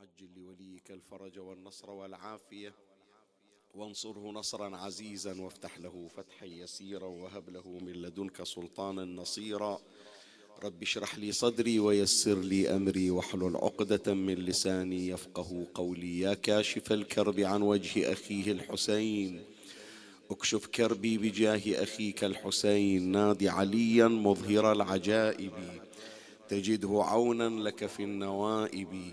عجل لوليك الفرج والنصر والعافية، وانصره نصرا عزيزا، وافتح له فتحا يسيرا، وهب له من لدنك سلطانا نصيرا. رب اشرح لي صدري ويسر لي أمري واحلل عقدة من لساني يفقه قولي. يا كاشف الكرب عن وجه أخيه الحسين، اكشف كربي بجاه أخيك الحسين. نادي عليا مظهر العجائب، تجده عونا لك في النوائب.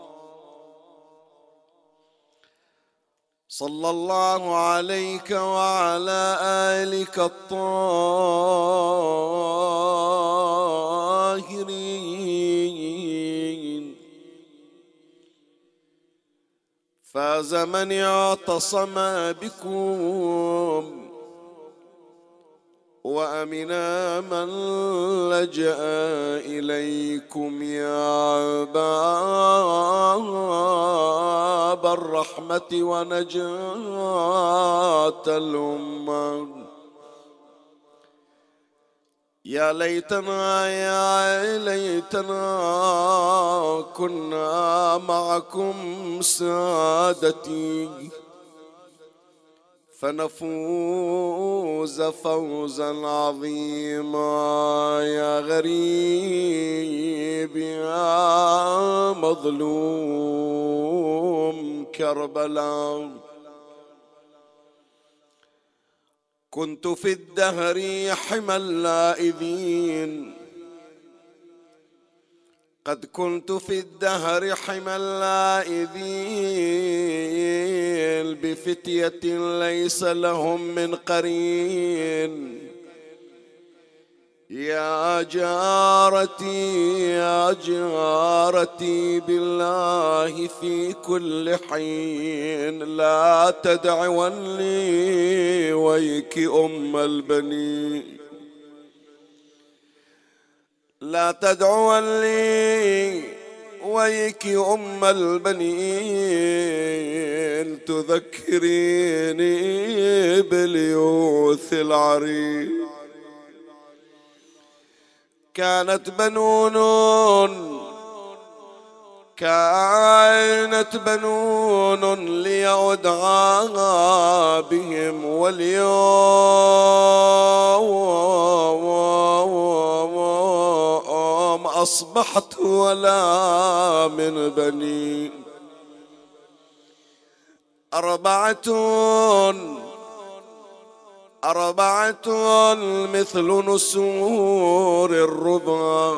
صلى الله عليك وعلى آلك الطاهرين. فاز من اعتصم بكم، وأمنا من لجأ إليكم يا باب الرحمة ونجاة الأمة. يا ليتنا يا ليتنا كنا معكم سادتي، فنفوز فوزا عظيما. يا غريب يا مظلوم كربلاء، كنت في الدهر حمى اللائذين، قد كنت في الدهر حمى اللائذين بفتية ليس لهم من قرين. يا جارتي يا جارتي بالله في كل حين، لا تدعون لي ويك أم البنين، لا تدعون لي ويك أم البنين، تذكريني باليوث العريق. كانت بنو نون ليدعى بهم، واليوم أصبحت ولا من بني. أربعة مثل نسور الربا،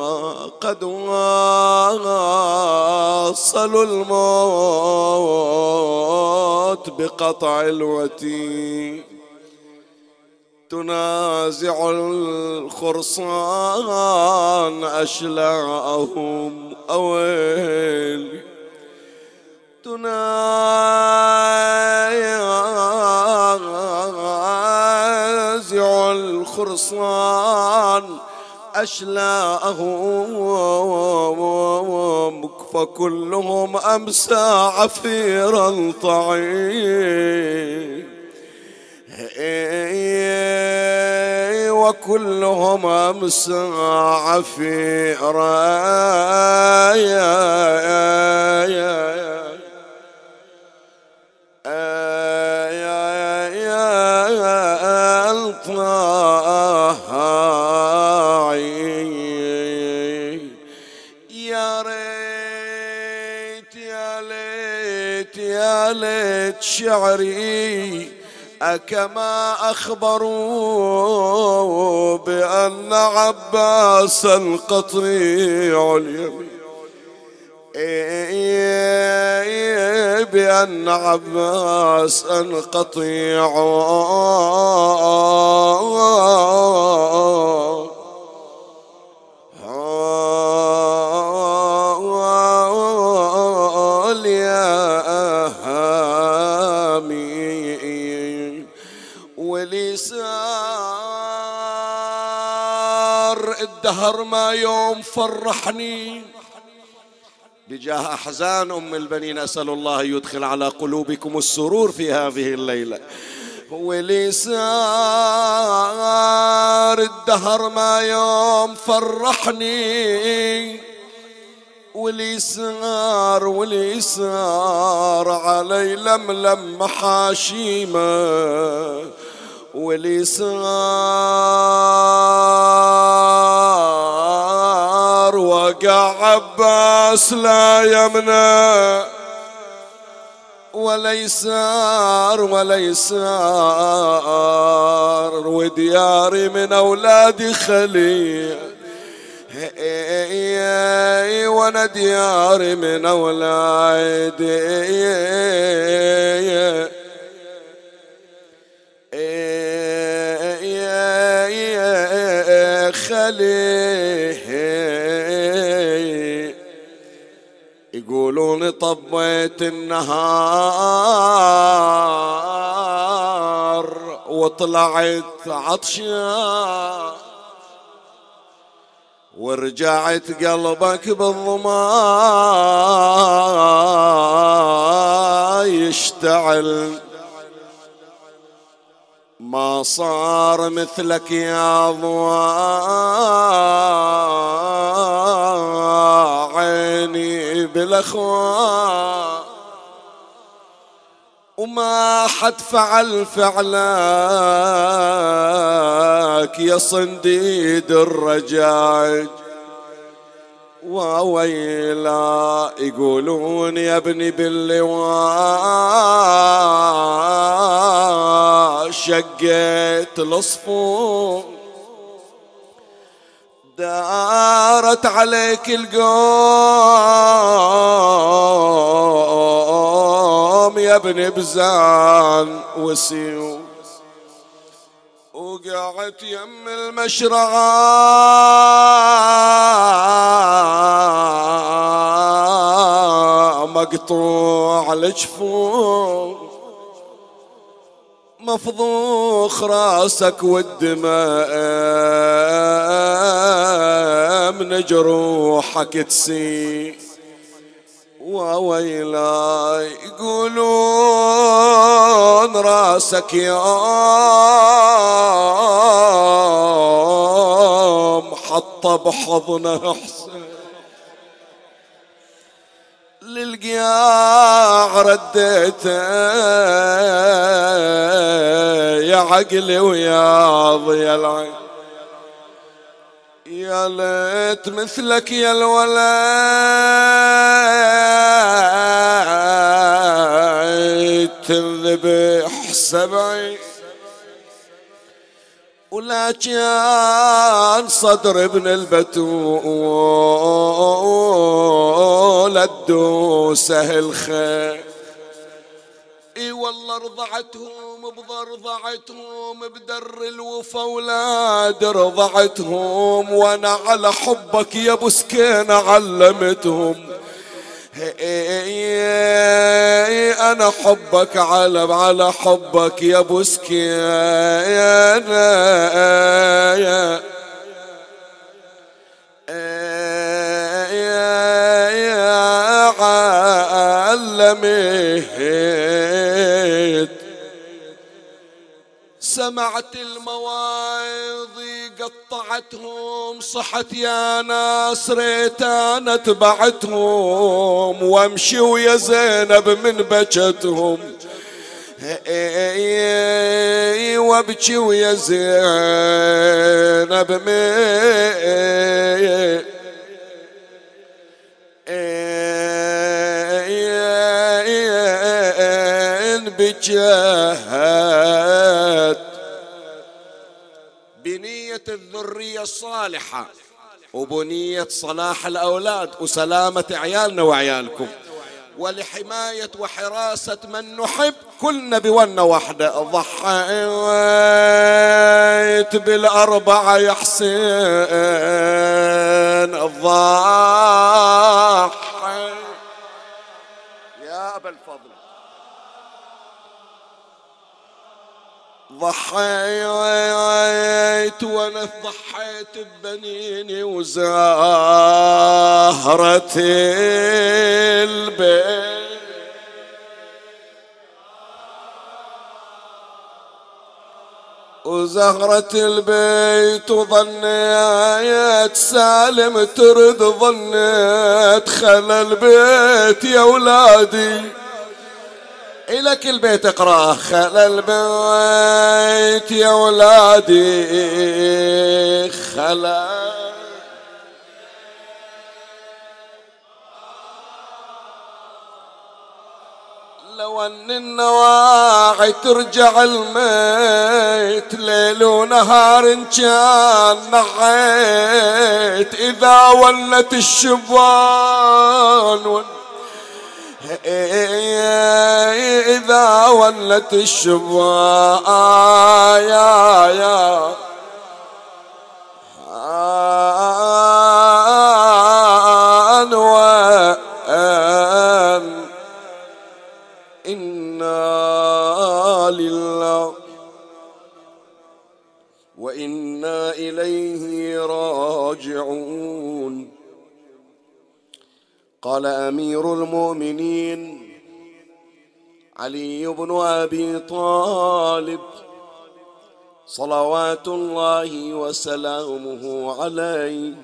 قد واصلوا الموت بقطع الوتي. تنازع الخرصان أشلاءهم، أويل تنازع الخرصان أشلاءهم، فكلهم أمسى عفيرا طعيم، وكلهم أمسى عفيرا. يا ليت شعري أكما أخبروا بأن عباسا قطيع اليمين، بأن عباسا قطيع اليمين. آمين. واللي سار الدهر ما يوم فرحني بجاه أحزان أم البنين، أسأل الله يدخل على قلوبكم السرور في هذه الليلة. واللي سار الدهر ما يوم فرحني، واللي سار علي لملم محاشيمه، واللي سار وقع عباس لا يمنى ولا يسار ودياري من أولادي خلي، وانا دياري من أولادي خلي. يقولون طبيت النهار وطلعت عطشان ورجعت قلبك بالظما يشتعل، ما صار مثلك يا ضوا عيني بالاخوان، وما حد فعل فعلك يا صنديد الرجاج. وويلا يقولون يا ابني باللواء شقيت الصفوف، دارت عليك القوم يا ابني بزان وسيوف، وقعت يم المشرعة مقطوع الجفوف، مفضوخ راسك والدماء من جروحك تسيل. وويلا يقولون راسك يوم حط بحضنه حسين، للقياع رديته يا عقلي ويا ضياء العين. يا ليت مثلك يا الولد تنذبح سبعي، ولا كان صدر ابن البتول الدوسه الخير. اي والله رضعتهم بدر الوفا، ولاد رضعتهم وانا على حبك يا ابو سكينه علمتهم، انا حبك علم على حبك يا ابو سكينه، علمت. سمعت المواعظ قطعتهم، صحت يا ناس ريت انا تبعتهم وامشي ويا زينب من بجتهم، وابكي ويا زينب من بجهد بنية الذرية الصالحة وبنية صلاح الأولاد وسلامة عيالنا وعيالكم، ولحماية وحراسة من نحب كلنا بونا واحدة. ضحيت بالأربعة يا حسين، الضاحي يا أبا الفضل فضلك. ضحيت وانا ضحيت ببنيني وزهرة البيت، وزهرة البيت وظنيت سالم ترد، ظنيت خلى البيت يا ولادي إلك البيت اقرأ، خلى البيت يا ولادي خلى، لو أن النواعي ترجع الميت ليل ونهار إن كان نحيت، إذا ولت الشبان إذا ولت الشبان يا أنوان إنا لله وإنا إليه راجعون. قال أمير المؤمنين علي بن أبي طالب صلوات الله وسلامه عليه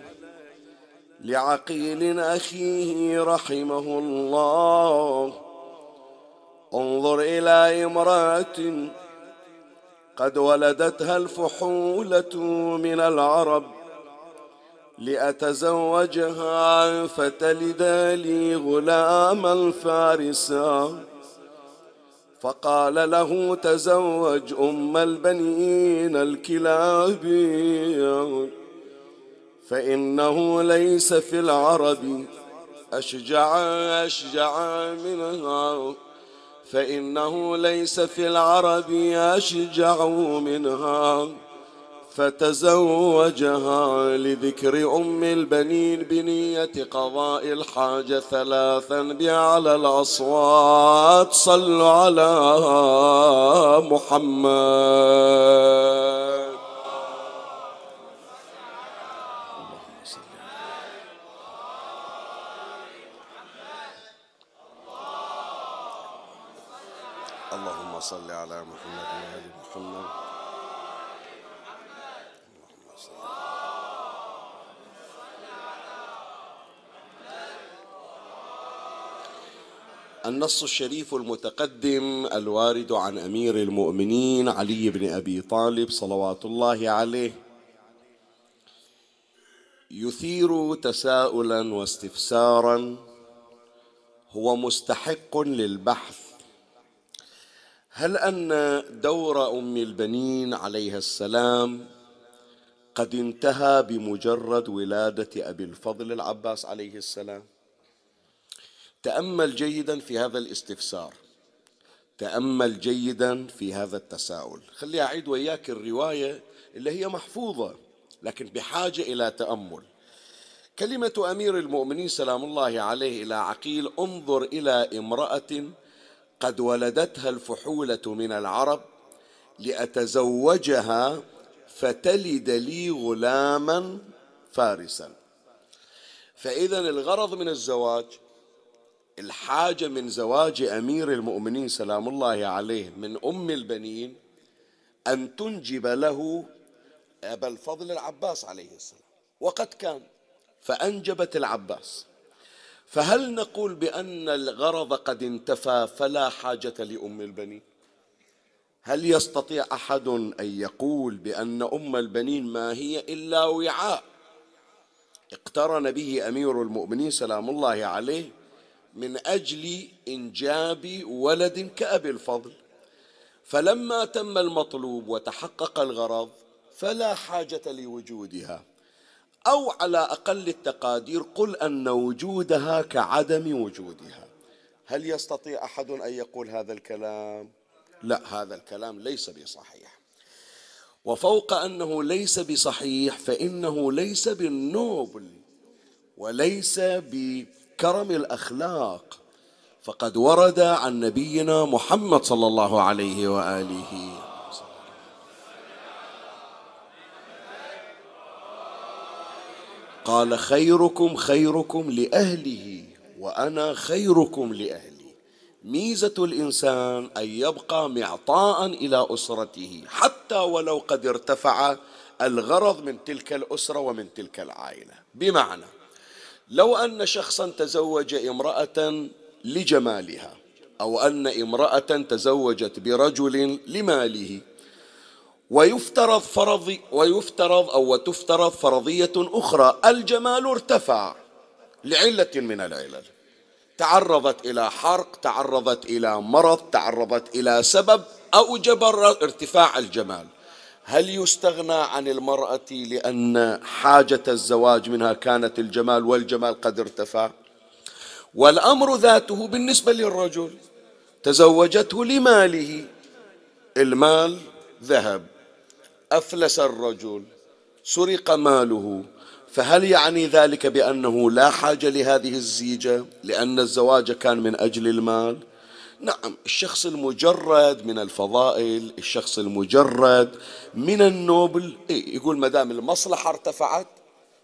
لعقيل أخيه رحمه الله: انظر إلى امرأة قد ولدتها الفحولة من العرب لأتزوجها فتلد لي غلاما فارسا. فقال له: تزوج أم البنين الكلاب فإنه ليس في العرب أشجع منها، فإنه ليس في العرب أشجع منها. فتزوجها لذكر أم البنين بنية قضاء الحاجة ثلاثا بأعلى الأصوات: صلوا على محمد. اللهم صل على محمد وآل محمد. النص الشريف المتقدم الوارد عن أمير المؤمنين علي بن أبي طالب صلوات الله عليه يثير تساؤلا واستفسارا هو مستحق للبحث. هل أن دور أم البنين عليها السلام قد انتهى بمجرد ولادة أبي الفضل العباس عليه السلام؟ تأمل جيدا في هذا الاستفسار، تأمل جيدا في هذا التساؤل. خلي أعيد وياك الرواية اللي هي محفوظة لكن بحاجة إلى تأمل. كلمة أمير المؤمنين سلام الله عليه إلى عقيل: انظر إلى امرأة قد ولدتها الفحولة من العرب لأتزوجها فتلد لي غلاما فارسا. فإذا الغرض من الزواج، الحاجة من زواج أمير المؤمنين سلام الله عليه من أم البنين أن تنجب له أبا الفضل العباس عليه السلام، وقد كان فأنجبت العباس. فهل نقول بأن الغرض قد انتفى فلا حاجة لأم البنين؟ هل يستطيع أحد أن يقول بأن أم البنين ما هي إلا وعاء اقترن به أمير المؤمنين سلام الله عليه من أجل إنجاب ولد كأبي الفضل؟ فلما تم المطلوب وتحقق الغرض فلا حاجة لوجودها، أو على أقل التقادير قل أن وجودها كعدم وجودها. هل يستطيع أحد أن يقول هذا الكلام؟ لا، هذا الكلام ليس بصحيح. وفوق أنه ليس بصحيح فإنه ليس بالنوبل وليس ب كرم الأخلاق فقد ورد عن نبينا محمد صلى الله عليه وآله. قال خيركم خيركم لأهله وأنا خيركم لأهلي. ميزة الإنسان أن يبقى معطاء إلى أسرته حتى ولو قد ارتفع الغرض من تلك الأسرة ومن تلك العائلة. بمعنى لو أن شخصا تزوج امرأة لجمالها أو أن امرأة تزوجت برجل لماله، وتفترض فرضية أخرى، الجمال ارتفع لعلة من العلل، تعرضت إلى حرق، تعرضت إلى مرض، تعرضت إلى سبب أوجب ارتفاع الجمال، هل يستغنى عن المرأة لأن حاجة الزواج منها كانت الجمال والجمال قد ارتفع؟ والأمر ذاته بالنسبة للرجل تزوجته لماله، المال ذهب، أفلس الرجل، سرق ماله، فهل يعني ذلك بأنه لا حاجة لهذه الزيجة لأن الزواج كان من أجل المال؟ نعم، الشخص المجرد من الفضائل، الشخص المجرد من النوبل يقول ما دام المصلحة ارتفعت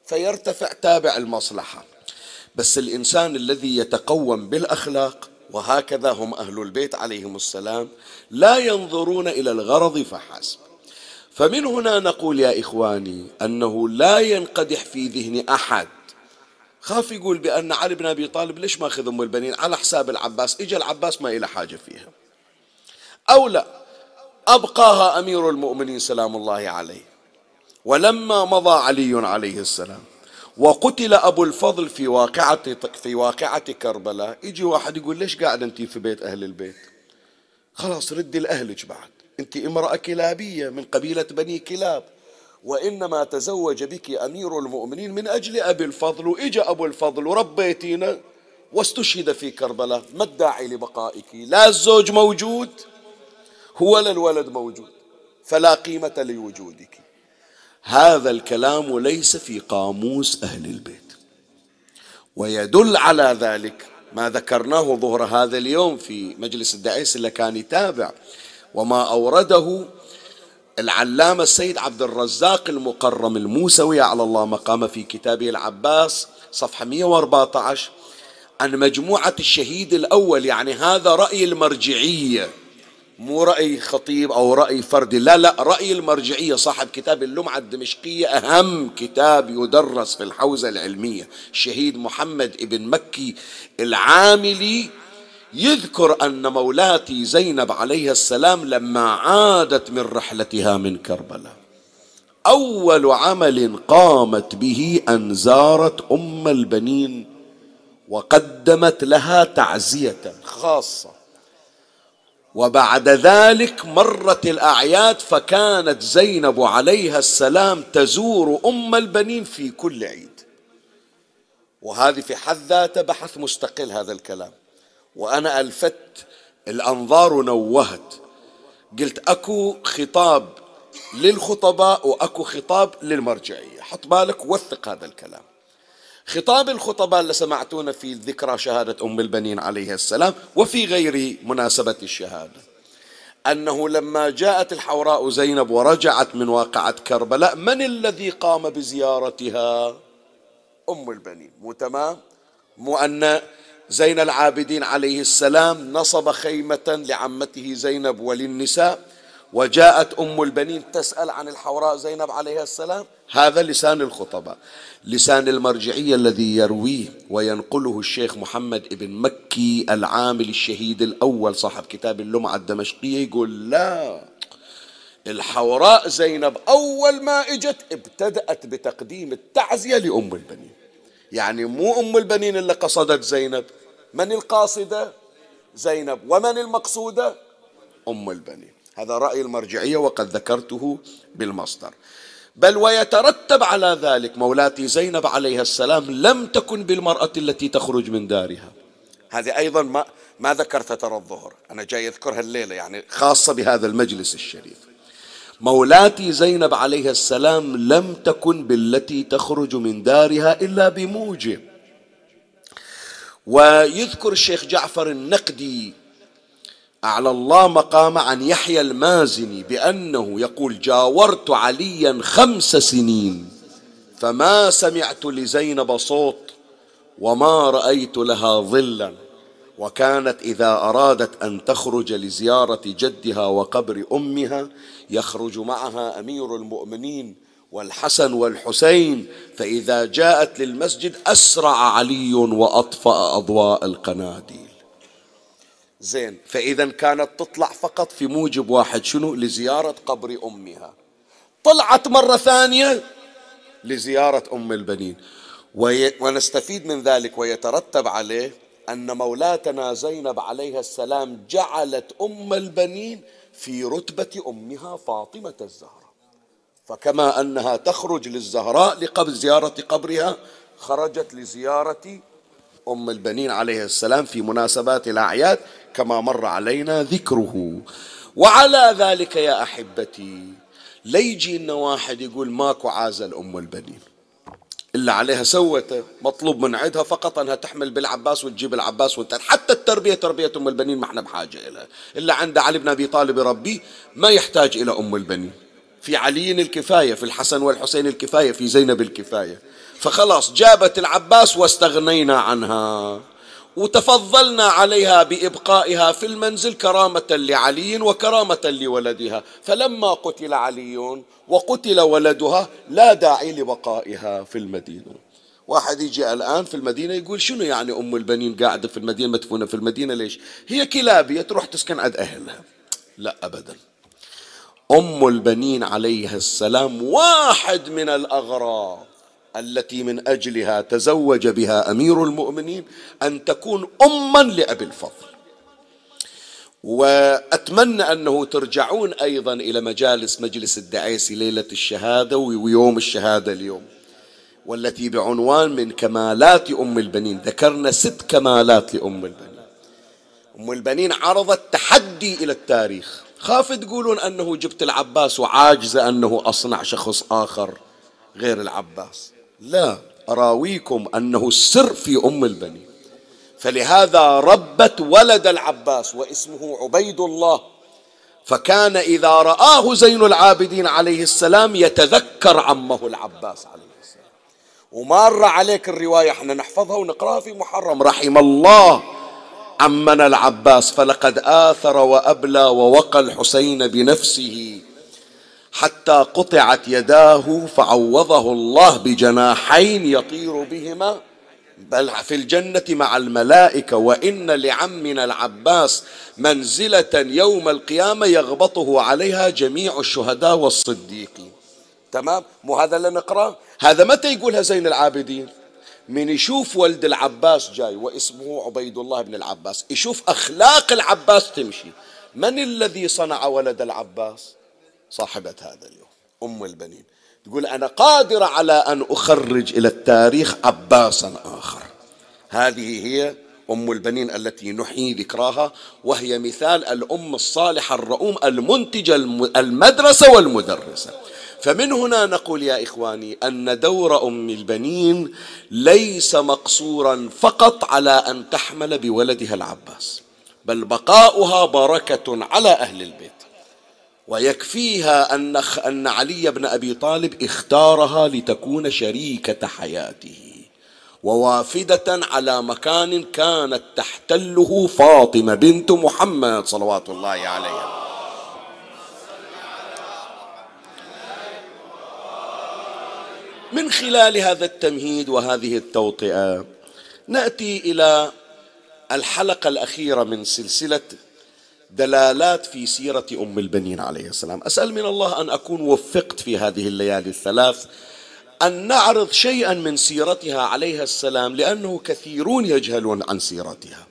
فيرتفع تابع المصلحة. بس الإنسان الذي يتقوم بالأخلاق، وهكذا هم أهل البيت عليهم السلام، لا ينظرون إلى الغرض فحسب. فمن هنا نقول يا إخواني أنه لا ينقدح في ذهن أحد خاف يقول بأن علي بن أبي طالب ليش ما أخذ أم البنين على حساب العباس، إجا العباس ما إلى حاجة فيها، أو لا أبقاها أمير المؤمنين سلام الله عليه، ولما مضى علي عليه السلام وقتل أبو الفضل في واقعة كربلاء، يجي واحد يقول ليش قاعد أنت في بيت أهل البيت، خلاص ردي لأهلك، بعد أنت امرأة كلابية من قبيلة بني كلاب، وإنما تزوج بك أمير المؤمنين من أجل أبي الفضل، وإجا أبو الفضل وربيتينا واستشهد في كربلاء، ما الداعي لبقائك، لا الزوج موجود ولا الولد موجود، فلا قيمة لوجودك. هذا الكلام ليس في قاموس أهل البيت، ويدل على ذلك ما ذكرناه ظهر هذا اليوم في مجلس الدعيس اللي كان يتابع، وما أورده العلامة السيد عبد الرزاق المقرم الموسوي على الله مقامه في كتابه العباس صفحة 114 عن مجموعة الشهيد الأول. يعني هذا رأي المرجعية، مو رأي خطيب أو رأي فردي، لا لا، رأي المرجعية صاحب كتاب اللمعة الدمشقية، أهم كتاب يدرس في الحوزة العلمية، الشهيد محمد ابن مكي العاملي، يذكر أن مولاتي زينب عليها السلام لما عادت من رحلتها من كربلاء أول عمل قامت به أن زارت أم البنين وقدمت لها تعزية خاصة، وبعد ذلك مرت الأعياد فكانت زينب عليها السلام تزور أم البنين في كل عيد. وهذه في حد ذاته بحث مستقل هذا الكلام، وأنا ألفت الأنظار ونوهت، قلت أكو خطاب للخطباء وأكو خطاب للمرجعية، حط بالك وثق هذا الكلام. خطاب الخطباء اللي سمعتونا في ذكرى شهادة أم البنين عليها السلام وفي غير مناسبة الشهادة، أنه لما جاءت الحوراء زينب ورجعت من واقعة كربلاء، من الذي قام بزيارتها؟ أم البنين، مو تمام؟ مو أن زين العابدين عليه السلام نصب خيمة لعمته زينب وللنساء وجاءت أم البنين تسأل عن الحوراء زينب عليها السلام؟ هذا لسان الخطباء. لسان المرجعية الذي يرويه وينقله الشيخ محمد ابن مكي العامل الشهيد الأول صاحب كتاب اللمعة الدمشقية، يقول لا، الحوراء زينب أول ما إجت ابتدأت بتقديم التعزية لأم البنين، يعني مو أم البنين اللي قصدت زينب، من القاصدة؟ زينب، ومن المقصودة؟ أم البنين. هذا رأي المرجعية وقد ذكرته بالمصدر. بل ويترتب على ذلك مولاتي زينب عليها السلام لم تكن بالمرأة التي تخرج من دارها، هذه أيضا ما ذكرتها ترى الظهر، أنا جاي أذكرها الليلة، يعني خاصة بهذا المجلس الشريف. مولاتي زينب عليها السلام لم تكن بالتي تخرج من دارها إلا بموجب، ويذكر الشيخ جعفر النقدي أعلى الله مقام عن يحيى المازني بأنه يقول: جاورت عليا 5 سنين فما سمعت لزينب صوت وما رأيت لها ظلا، وكانت إذا أرادت أن تخرج لزيارة جدها وقبر أمها يخرج معها أمير المؤمنين والحسن والحسين، فإذا جاءت للمسجد أسرع علي وأطفأ أضواء القناديل. زين، فإذا كانت تطلع فقط في موجب واحد، شنو؟ لزيارة قبر أمها. طلعت مرة ثانية لزيارة أم البنين. ونستفيد من ذلك ويترتب عليه أن مولاتنا زينب عليها السلام جعلت أم البنين في رتبة أمها فاطمة الزهراء، فكما أنها تخرج للزهراء لقبل زيارة قبرها خرجت لزيارة أم البنين عليها السلام في مناسبات الأعياد كما مر علينا ذكره. وعلى ذلك يا أحبتي لا يجي إن واحد يقول ماكو عازل أم البنين، إلا عليها سوته، مطلوب من عندها فقط أنها تحمل بالعباس وتجيب العباس وانتهت. حتى التربية، تربية أم البنين ما احنا بحاجة إلها، إلا عند علي بن أبي طالب ربي ما يحتاج إلى أم البنين، في علي الكفاية، في الحسن والحسين الكفاية، في زينب الكفاية، فخلاص جابت العباس واستغنينا عنها وتفضلنا عليها بإبقائها في المنزل كرامة لعلي وكرامة لولدها، فلما قتل علي وقتل ولدها لا داعي لبقائها في المدينة. واحد يجي الآن في المدينة يقول شنو يعني أم البنين قاعدة في المدينة مدفونة في المدينة ليش؟ هي كلابية تروح تسكن عند أهلها. لا أبدا، أم البنين عليها السلام واحد من الأغراض التي من أجلها تزوج بها أمير المؤمنين أن تكون أما لأبي الفضل. وأتمنى أنه ترجعون أيضا إلى مجلس الدعيسي ليلة الشهادة ويوم الشهادة اليوم، والتي بعنوان من كمالات أم البنين ذكرنا 6 كمالات لأم البنين. أم البنين عرضت تحدي إلى التاريخ، خاف تقولون أنه جبت العباس وعاجزة أنه أصنع شخص آخر غير العباس، لا، أراويكم أنه السر في أم البنين، فلهذا ربت ولد العباس واسمه عبيد الله، فكان إذا رآه زين العابدين عليه السلام يتذكر عمه العباس عليه السلام. ومر عليك الرواية، احنا نحفظها ونقراها في محرم: رحم الله عمنا العباس فلقد آثر وأبلى ووقى الحسين بنفسه حتى قطعت يداه فعوضه الله بجناحين يطير بهما بل في الجنة مع الملائكة، وإن لعمنا العباس منزلة يوم القيامة يغبطه عليها جميع الشهداء والصديقين. تمام؟ مو هذا اللي نقرأ؟ هذا متى يقولها زين العابدين؟ من يشوف ولد العباس جاي واسمه عبيد الله بن العباس، يشوف أخلاق العباس تمشي. من الذي صنع ولد العباس؟ صاحبة هذا اليوم أم البنين، تقول أنا قادرة على أن أخرج إلى التاريخ عباسا آخر. هذه هي أم البنين التي نحيي ذكراها، وهي مثال الأم الصالحة الرؤوم المنتجة المدرسة والمدرسة. فمن هنا نقول يا إخواني أن دور أم البنين ليس مقصورا فقط على أن تحمل بولدها العباس، بل بقاؤها بركة على أهل البيت، ويكفيها أن علي بن أبي طالب اختارها لتكون شريكة حياته ووافدة على مكان كانت تحتله فاطمة بنت محمد صلوات الله عليها. من خلال هذا التمهيد وهذه التوطئة نأتي إلى الحلقة الأخيرة من سلسلة دلالات في سيرة أم البنين عليه السلام. أسأل من الله أن أكون وفقت في هذه الليالي 3 أن نعرض شيئا من سيرتها عليها السلام، لأنه كثيرون يجهلون عن سيرتها.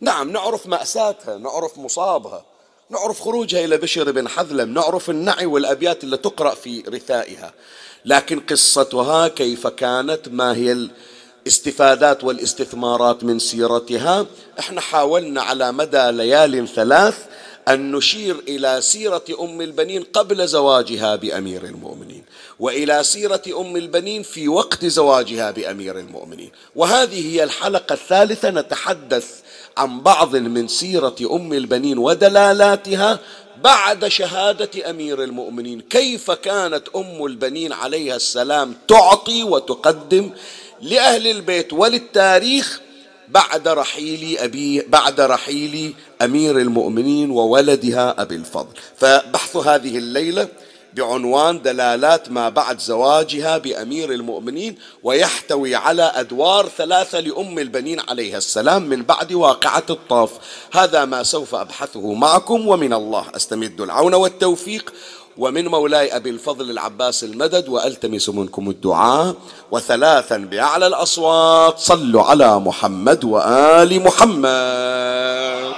نعم، نعرف مأساتها، نعرف مصابها، نعرف خروجها إلى بشر بن حذلم، نعرف النعي والأبيات اللي تقرأ في رثائها، لكن قصتها كيف كانت، ما هي الاستفادات والاستثمارات من سيرتها، احنا حاولنا على مدى ليال 3 أن نشير إلى سيرة أم البنين قبل زواجها بأمير المؤمنين، وإلى سيرة أم البنين في وقت زواجها بأمير المؤمنين. وهذه هي الحلقة الثالثة، نتحدث عن بعض من سيرة أم البنين ودلالاتها بعد شهادة أمير المؤمنين. كيف كانت أم البنين عليها السلام تعطي وتقدم لأهل البيت وللتاريخ بعد رحيل أمير المؤمنين وولدها أبي الفضل. فبحث هذه الليلة بعنوان دلالات ما بعد زواجها بأمير المؤمنين، ويحتوي على أدوار ثلاثة لأم البنين عليها السلام من بعد واقعة الطاف. هذا ما سوف أبحثه معكم، ومن الله أستمد العون والتوفيق، ومن مولاي أبي الفضل العباس المدد، وألتمس منكم الدعاء. وثلاثا بأعلى الأصوات: صلوا على محمد وآل محمد.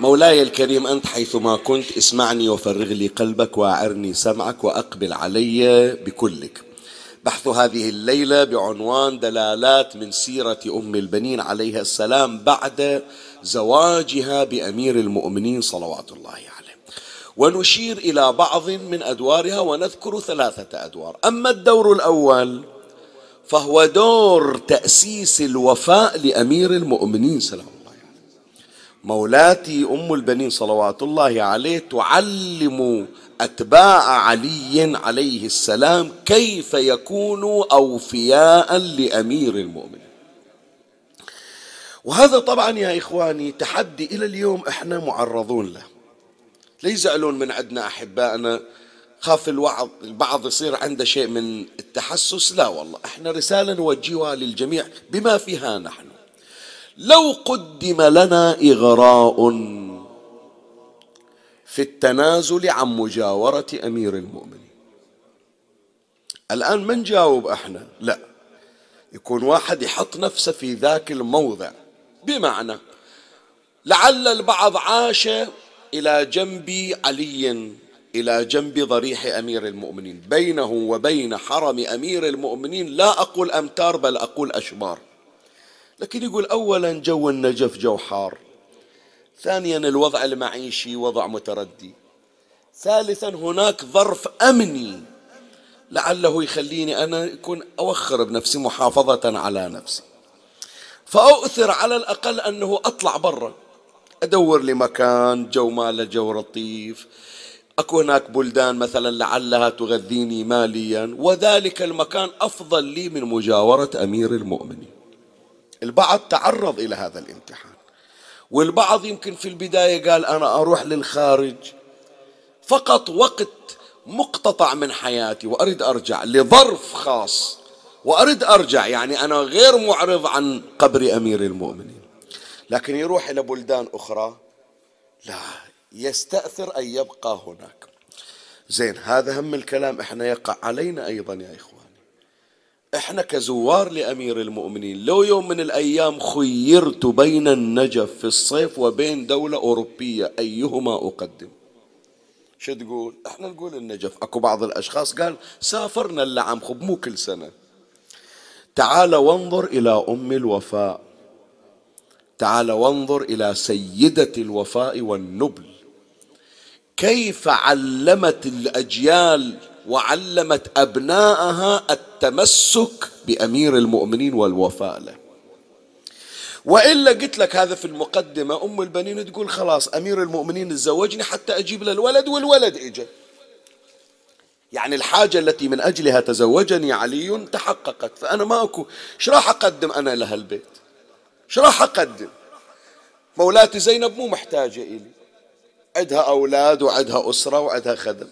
مولاي الكريم، أنت حيثما كنت اسمعني وفرغ لي قلبك وأعرني سمعك وأقبل علي بكلك. بحث هذه الليلة بعنوان دلالات من سيرة أم البنين عليها السلام بعد زواجها بأمير المؤمنين صلوات الله عليه، ونشير إلى بعض من أدوارها، ونذكر ثلاثة أدوار. أما الدور الأول فهو دور تأسيس الوفاء لأمير المؤمنين سلام الله. مولاتي أم البنين صلوات الله عليه تعلم أتباع علي عليه السلام كيف يكونوا أوفياء لأمير المؤمنين. وهذا طبعا يا إخواني تحدي إلى اليوم إحنا معرضون له. لا يزعلون من عندنا أحبائنا، خاف البعض يصير عنده شيء من التحسس. لا والله، إحنا رسالة نوجهها للجميع بما فيها نحن. لو قدم لنا إغراء في التنازل عن مجاورة أمير المؤمنين، الآن ما نجاوب احنا، لا، يكون واحد يحط نفسه في ذاك الموضع. بمعنى لعل البعض عاش إلى جنب علي، إلى جنب ضريح أمير المؤمنين، بينه وبين حرم أمير المؤمنين لا أقول أمتار بل أقول أشبار. لكن يقول أولا جو النجف جو حار، ثانيا الوضع المعيشي وضع متردي، ثالثا هناك ظرف أمني لعله يخليني أنا يكون أوخر بنفسي محافظة على نفسي، فأؤثر على الأقل أنه أطلع برا أدور لمكان جو ماله جو لطيف، أكو هناك بلدان مثلا لعلها تغذيني ماليا، وذلك المكان أفضل لي من مجاورة أمير المؤمنين. البعض تعرض إلى هذا الامتحان، والبعض يمكن في البداية قال أنا أروح للخارج فقط وقت مقتطع من حياتي وأريد أرجع لظرف خاص، وأريد أرجع، يعني أنا غير معرض عن قبر أمير المؤمنين. لكن يروح إلى بلدان أخرى لا يستأثر أن يبقى هناك. زين، هذا هم الكلام إحنا يقع علينا أيضا يا إخوة. احنا كزوار لأمير المؤمنين لو يوم من الأيام خيرت بين النجف في الصيف وبين دولة أوروبية أيهما أقدم، شو تقول؟ احنا نقول النجف. اكو بعض الأشخاص قال سافرنا اللعم، خب مو كل سنة. تعال وانظر إلى أم الوفاء، تعال وانظر إلى سيدة الوفاء والنبل، كيف علمت الأجيال وعلمت أبنائها التمسك بأمير المؤمنين والوفاء له. وإلا قلت لك هذا في المقدمة، أم البنين تقول خلاص أمير المؤمنين تزوجني حتى أجيب له الولد، والولد إجا، يعني الحاجة التي من أجلها تزوجني علي تحققت، فأنا ما أكو إيش راح أقدم أنا لهالبيت، إيش راح أقدم؟ مولاتي زينب مو محتاجة إلي، عندها أولاد وعندها أسرة وعندها خدم.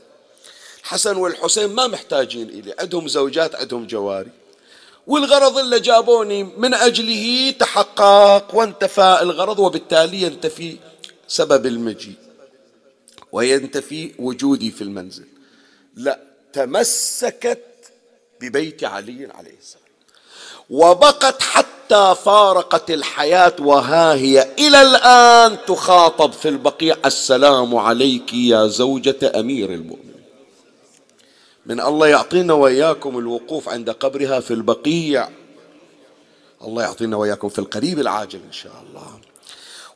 حسن والحسين ما محتاجين إلي، عندهم زوجات عندهم جواري، والغرض اللي جابوني من أجله تحقق وانتفى الغرض، وبالتالي ينتفي سبب المجيء وينتفي وجودي في المنزل. لا، تمسكت ببيت علي عليه السلام وبقت حتى حتى فارقت الحياة وها هي إلى الآن تخاطب في البقيع: السلام عليك يا زوجة أمير المؤمنين. من الله يعطينا وإياكم الوقوف عند قبرها في البقيع، الله يعطينا وإياكم في القريب العاجل إن شاء الله،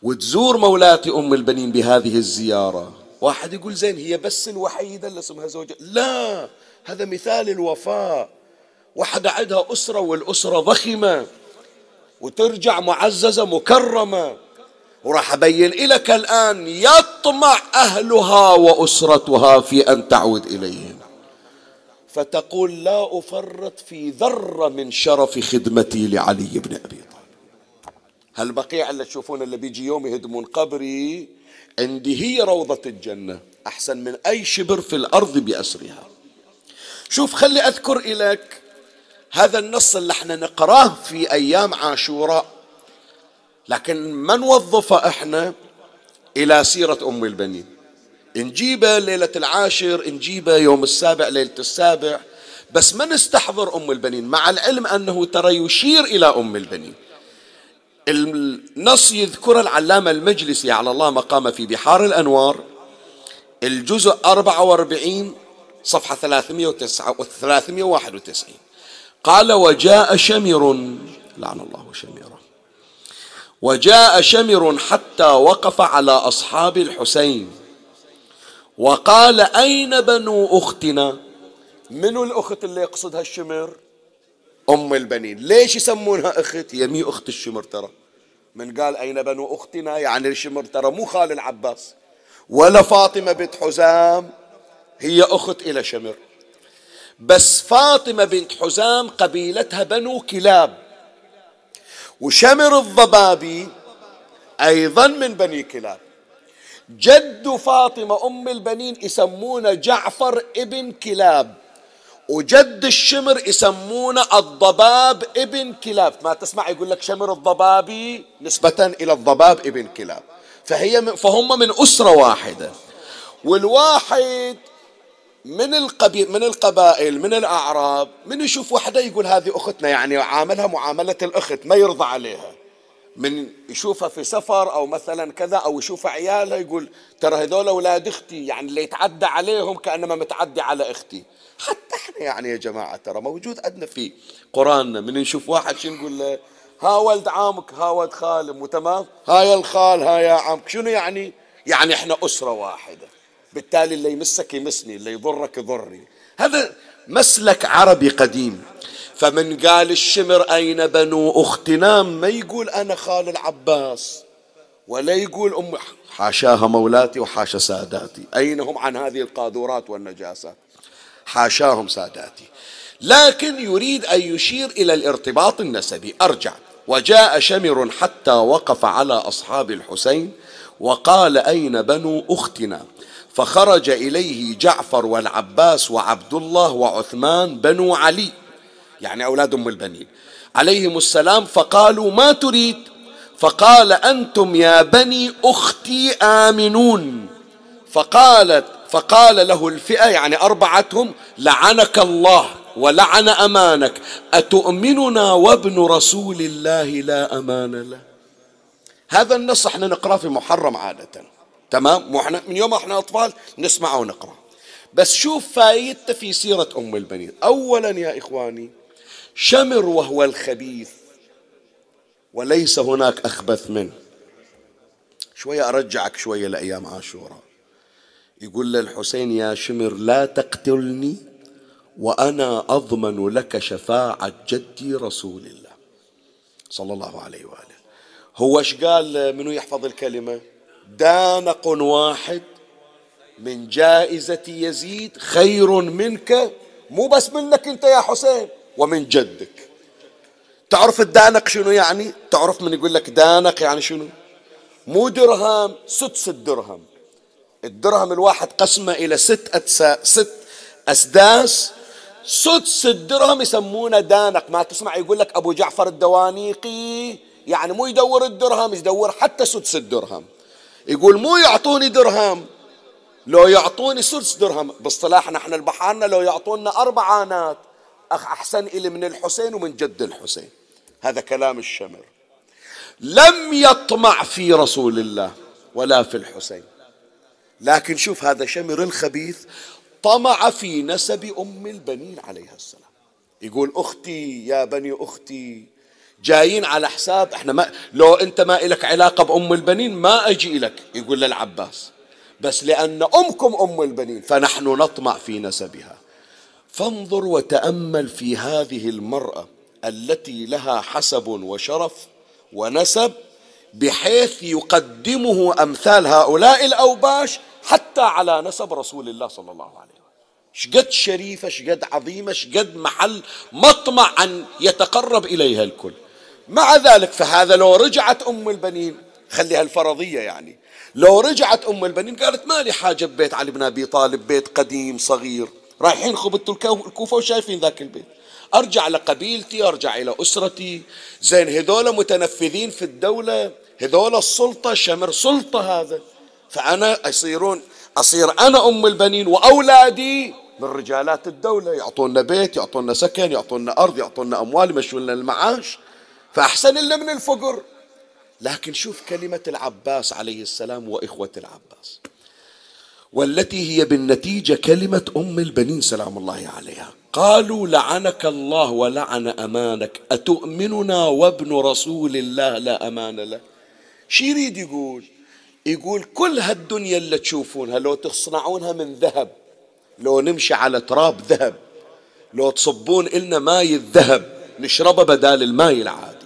وتزور مولاتي أم البنين بهذه الزيارة. واحد يقول زين هي بس الوحيدة اللي اسمها زوجة؟ لا، هذا مثال الوفاء. واحدة عندها أسرة والأسرة ضخمة وترجع معززة مكرمة. وراح أبين لك الآن يطمع أهلها وأسرتها في أن تعود إليهم، فتقول لا أفرط في ذرة من شرف خدمتي لعلي بن أبي طالب. هالبقيع اللي تشوفون اللي بيجي يوم يهدمون قبري، عندي هي روضة الجنة أحسن من أي شبر في الأرض بأسرها. شوف، خلي أذكر إليك هذا النص اللي احنا نقراه في أيام عاشوراء، لكن ما نوظفه احنا إلى سيرة أم البنين. نجيبه ليلة العاشر، نجيبه يوم السابع، ليلة السابع، بس ما نستحضر أم البنين، مع العلم أنه ترى يشير إلى أم البنين. النص يذكر العلامة المجلسي على الله مقامه في بحار الأنوار، الجزء 44 صفحة 391. قال: وجاء شمر، لعن الله شمره، وجاء شمر حتى وقف على أصحاب الحسين وقال: أين بنو أختنا؟ من الأخت اللي يقصدها الشمر؟ أم البنين. ليش يسمونها أخت؟ هي مي أخت الشمر ترى. من قال أين بنو أختنا يعني الشمر ترى مو خال العباس ولا فاطمة بنت حزام، هي أخت إلى شمر، بس فاطمة بنت حزام قبيلتها بنو كلاب، وشمر الضبابي أيضا من بني كلاب. جد فاطمة أم البنين يسمونه جعفر ابن كلاب، وجد الشمر يسمونه الضباب ابن كلاب. ما تسمع يقول لك شمر الضبابي نسبة إلى الضباب ابن كلاب، فهم من أسرة واحدة، والواحد من القبائل من الأعراب من يشوف وحدة يقول هذه أختنا، يعني عاملها معاملة الأخت، ما يرضى عليها. من يشوفها في سفر أو مثلا كذا أو يشوف عيالها يقول ترى هذول أولاد أختي، يعني اللي يتعدى عليهم كأنما متعدى على أختي. حتى احنا يعني يا جماعة ترى موجود عندنا في قرآننا، من نشوف واحد شنو نقول له؟ ها ولد عامك، ها ولد خالم، وتمام، ها يا الخال، ها يا عمك، شنو يعني؟ يعني احنا أسرة واحدة، بالتالي اللي يمسك يمسني، اللي يضرك يضرني. هذا مسلك عربي قديم. فمن قال الشمر أين بنو أختنا ما يقول أنا خال العباس ولا يقول أم، حاشاها مولاتي وحاشا ساداتي، أين هم عن هذه القاذورات والنجاسات، حاشاهم ساداتي. لكن يريد أن يشير إلى الارتباط النسبي. أرجع: وجاء شمر حتى وقف على أصحاب الحسين وقال أين بنو أختنا، فخرج إليه جعفر والعباس وعبد الله وعثمان بنو علي، يعني أولاد أم البنين عليهم السلام، فقالوا ما تريد؟ فقال أنتم يا بني أختي آمنون. فقال له الفئة، يعني أربعتهم: لعنك الله ولعن أمانك، أتؤمننا وابن رسول الله لا أمان له. هذا النص احنا نقرأ في محرم عادة، تمام، من يوم احنا أطفال نسمع ونقرأ. بس شوف فايدته في سيرة أم البنين. أولا يا إخواني، شمر وهو الخبيث وليس هناك أخبث منه. شوية أرجعك شوية لأيام عاشوراء، يقول للحسين: يا شمر لا تقتلني وأنا أضمن لك شفاعة جدي رسول الله صلى الله عليه وآله. هو ايش قال؟ منو يحفظ الكلمة؟ دانق واحد من جائزة يزيد خير منك، مو بس منك أنت يا حسين ومن جدك. تعرف الدانق شنو يعني؟ تعرف من يقول لك دانق يعني شنو؟ مو درهم، سدس الدرهم، الدرهم الواحد قسمه إلى 6 أسداس، سدس الدرهم يسمونه دانق. ما تسمع يقول لك أبو جعفر الدوانيقي، يعني مو يدور الدرهم، يدور حتى سدس الدرهم. يقول مو يعطوني درهم، لو يعطوني سدس درهم، باصطلاحنا احنا البحارنا، لو يعطونا 4 آنات أحسن إلي من الحسين ومن جد الحسين. هذا كلام الشمر. لم يطمع في رسول الله ولا في الحسين، لكن شوف هذا شمر الخبيث طمع في نسب أم البنين عليها السلام. يقول أختي، يا بني أختي، جايين على حساب احنا، ما لو انت ما لك علاقة بأم البنين ما اجي لك. يقول للعباس بس لأن أمكم أم البنين فنحن نطمع في نسبها. فانظر وتأمل في هذه المرأة التي لها حسب وشرف ونسب بحيث يقدمه أمثال هؤلاء الأوباش حتى على نسب رسول الله صلى الله عليه وسلم. شقد شريفة، شقد عظيمة، شقد محل مطمع أن يتقرب إليها الكل. مع ذلك فهذا لو رجعت أم البنين، خليها الفرضية يعني، لو رجعت أم البنين قالت ما لي حاجة ببيت علي بن أبي طالب، بيت قديم صغير، رايحين خبطوا الكوفة وشايفين ذاك البيت، أرجع لقبيلتي، أرجع إلى أسرتي. زين هذولا متنفذين في الدولة، هذولا السلطة، شمر سلطة هذا، فأنا أصير أنا أم البنين وأولادي من رجالات الدولة، يعطونا بيت، يعطونا سكن، يعطونا أرض، يعطونا أموال، يمشولنا المعاش، فأحسن إلا من الفقر. لكن شوف كلمة العباس عليه السلام وإخوة العباس، والتي هي بالنتيجة كلمة أم البنين سلام الله عليها، قالوا لعنك الله ولعن أمانك أتؤمننا وابن رسول الله لا أمان له. شي يريد يقول؟ يقول كل هالدنيا اللي تشوفونها لو تصنعونها من ذهب، لو نمشي على تراب ذهب، لو تصبون إلنا ماي الذهب نشربه بدال الماي العادي،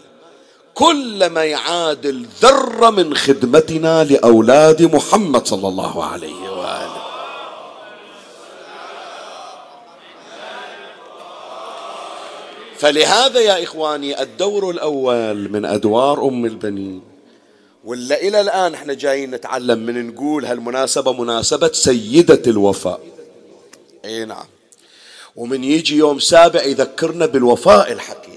كل ما يعادل ذرة من خدمتنا لأولاد محمد صلى الله عليه وآله. فلهذا يا إخواني الدور الأول من أدوار أم البنين، ولا إلى الآن احنا جايين نتعلم من نقول هالمناسبة مناسبة سيدة الوفاء. اي نعم، ومن يجي يوم سابع يذكرنا بالوفاء الحقيقي،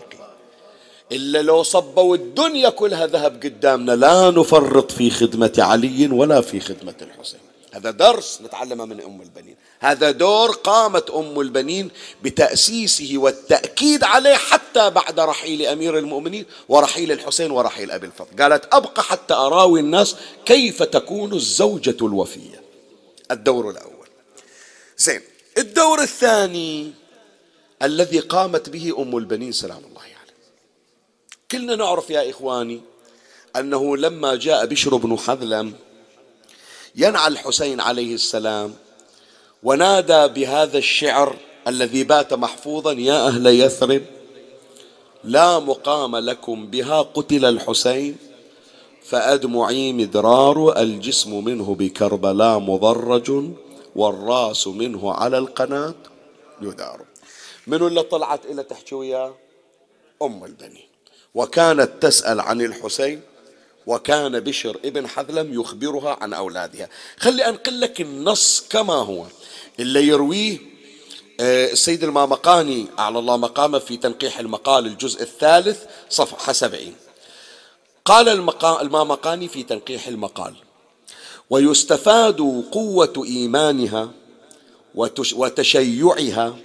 إلا لو صبوا الدنيا كلها ذهب قدامنا لا نفرط في خدمة علي ولا في خدمة الحسين. هذا درس نتعلمه من أم البنين، هذا دور قامت أم البنين بتأسيسه والتأكيد عليه حتى بعد رحيل أمير المؤمنين ورحيل الحسين ورحيل أبي الفضل. قالت أبقى حتى أراوي الناس كيف تكون الزوجة الوفية. الدور الأول. زين، الدور الثاني الذي قامت به أم البنين سلام الله عليه. كلنا نعرف يا إخواني أنه لما جاء بشر بن حذلم ينعى الحسين عليه السلام ونادى بهذا الشعر الذي بات محفوظا: يا أهل يثرب لا مقام لكم بها، قتل الحسين فأدمعي مدرار، الجسم منه بكربلاء مضرج، والراس منه على القناة يدار. من اللي طلعت إلى تحكي وياه؟ أم البنين. وكانت تسأل عن الحسين، وكان بشر ابن حذلم يخبرها عن أولادها. خلي أنقل لك النص كما هو اللي يرويه السيد المامقاني أعلى الله مقامه في تنقيح المقال الجزء الثالث صفحة 70. قال المامقاني في تنقيح المقال: ويستفاد قوة إيمانها وتشيعها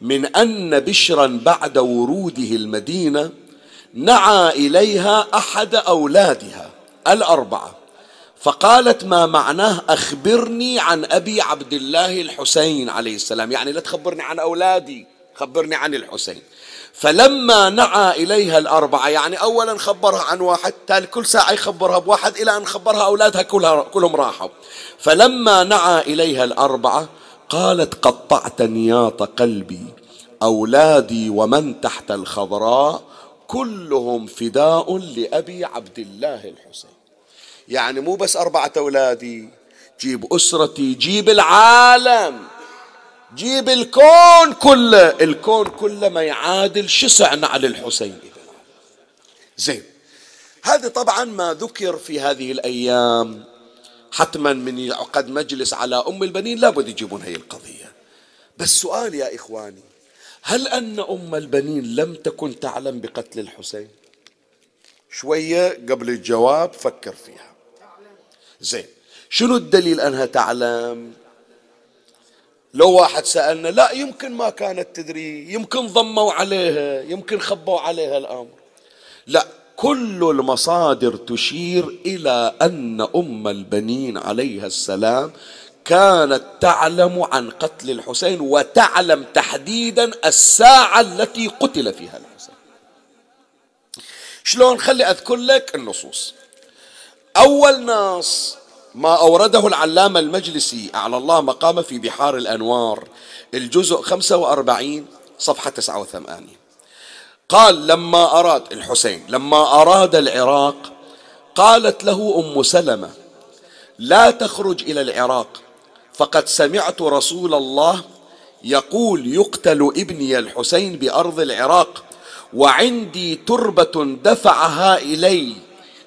من أن بشرا بعد وروده المدينة نعى إليها أحد أولادها الأربعة فقالت: ما معناه أخبرني عن أبي عبد الله الحسين عليه السلام، يعني لا تخبرني عن أولادي، خبرني عن الحسين. فلما نعى إليها الأربعة، يعني أولا خبرها عن واحد، تالي كل ساعة يخبرها بواحد إلى أن خبرها أولادها كلهم راحوا. فلما نعى إليها الأربعة قالت: قطعت نياط قلبي، أولادي ومن تحت الخضراء كلهم فداء لأبي عبد الله الحسين. يعني مو بس أربعة أولادي، جيب أسرتي، جيب العالم، جيب الكون كله. الكون كله ما يعادل شسعنا على الحسين. زين، هذا طبعا ما ذكر في هذه الأيام، حتما من يعقد مجلس على أم البنين لابد يجيبون هي القضية. بس سؤال يا إخواني، هل أن أم البنين لم تكن تعلم بقتل الحسين؟ شوية قبل الجواب فكر فيها. زين، شنو الدليل أنها تعلم؟ لو واحد سألنا لا يمكن ما كانت تدري، يمكن ضموا عليها، يمكن خبوا عليها الأمر. لا، كل المصادر تشير إلى أن أم البنين عليها السلام كانت تعلم عن قتل الحسين، وتعلم تحديدا الساعة التي قتل فيها الحسين. شلون؟ خلي أذكر لك النصوص. أول نص ما أورده العلامة المجلسي أعلى الله مقامه في بحار الأنوار الجزء 45 صفحة 89، قال لما أراد الحسين، لما أراد العراق قالت له أم سلمة لا تخرج إلى العراق، فقد سمعت رسول الله يقول يقتل ابني الحسين بأرض العراق، وعندي تربة دفعها إلي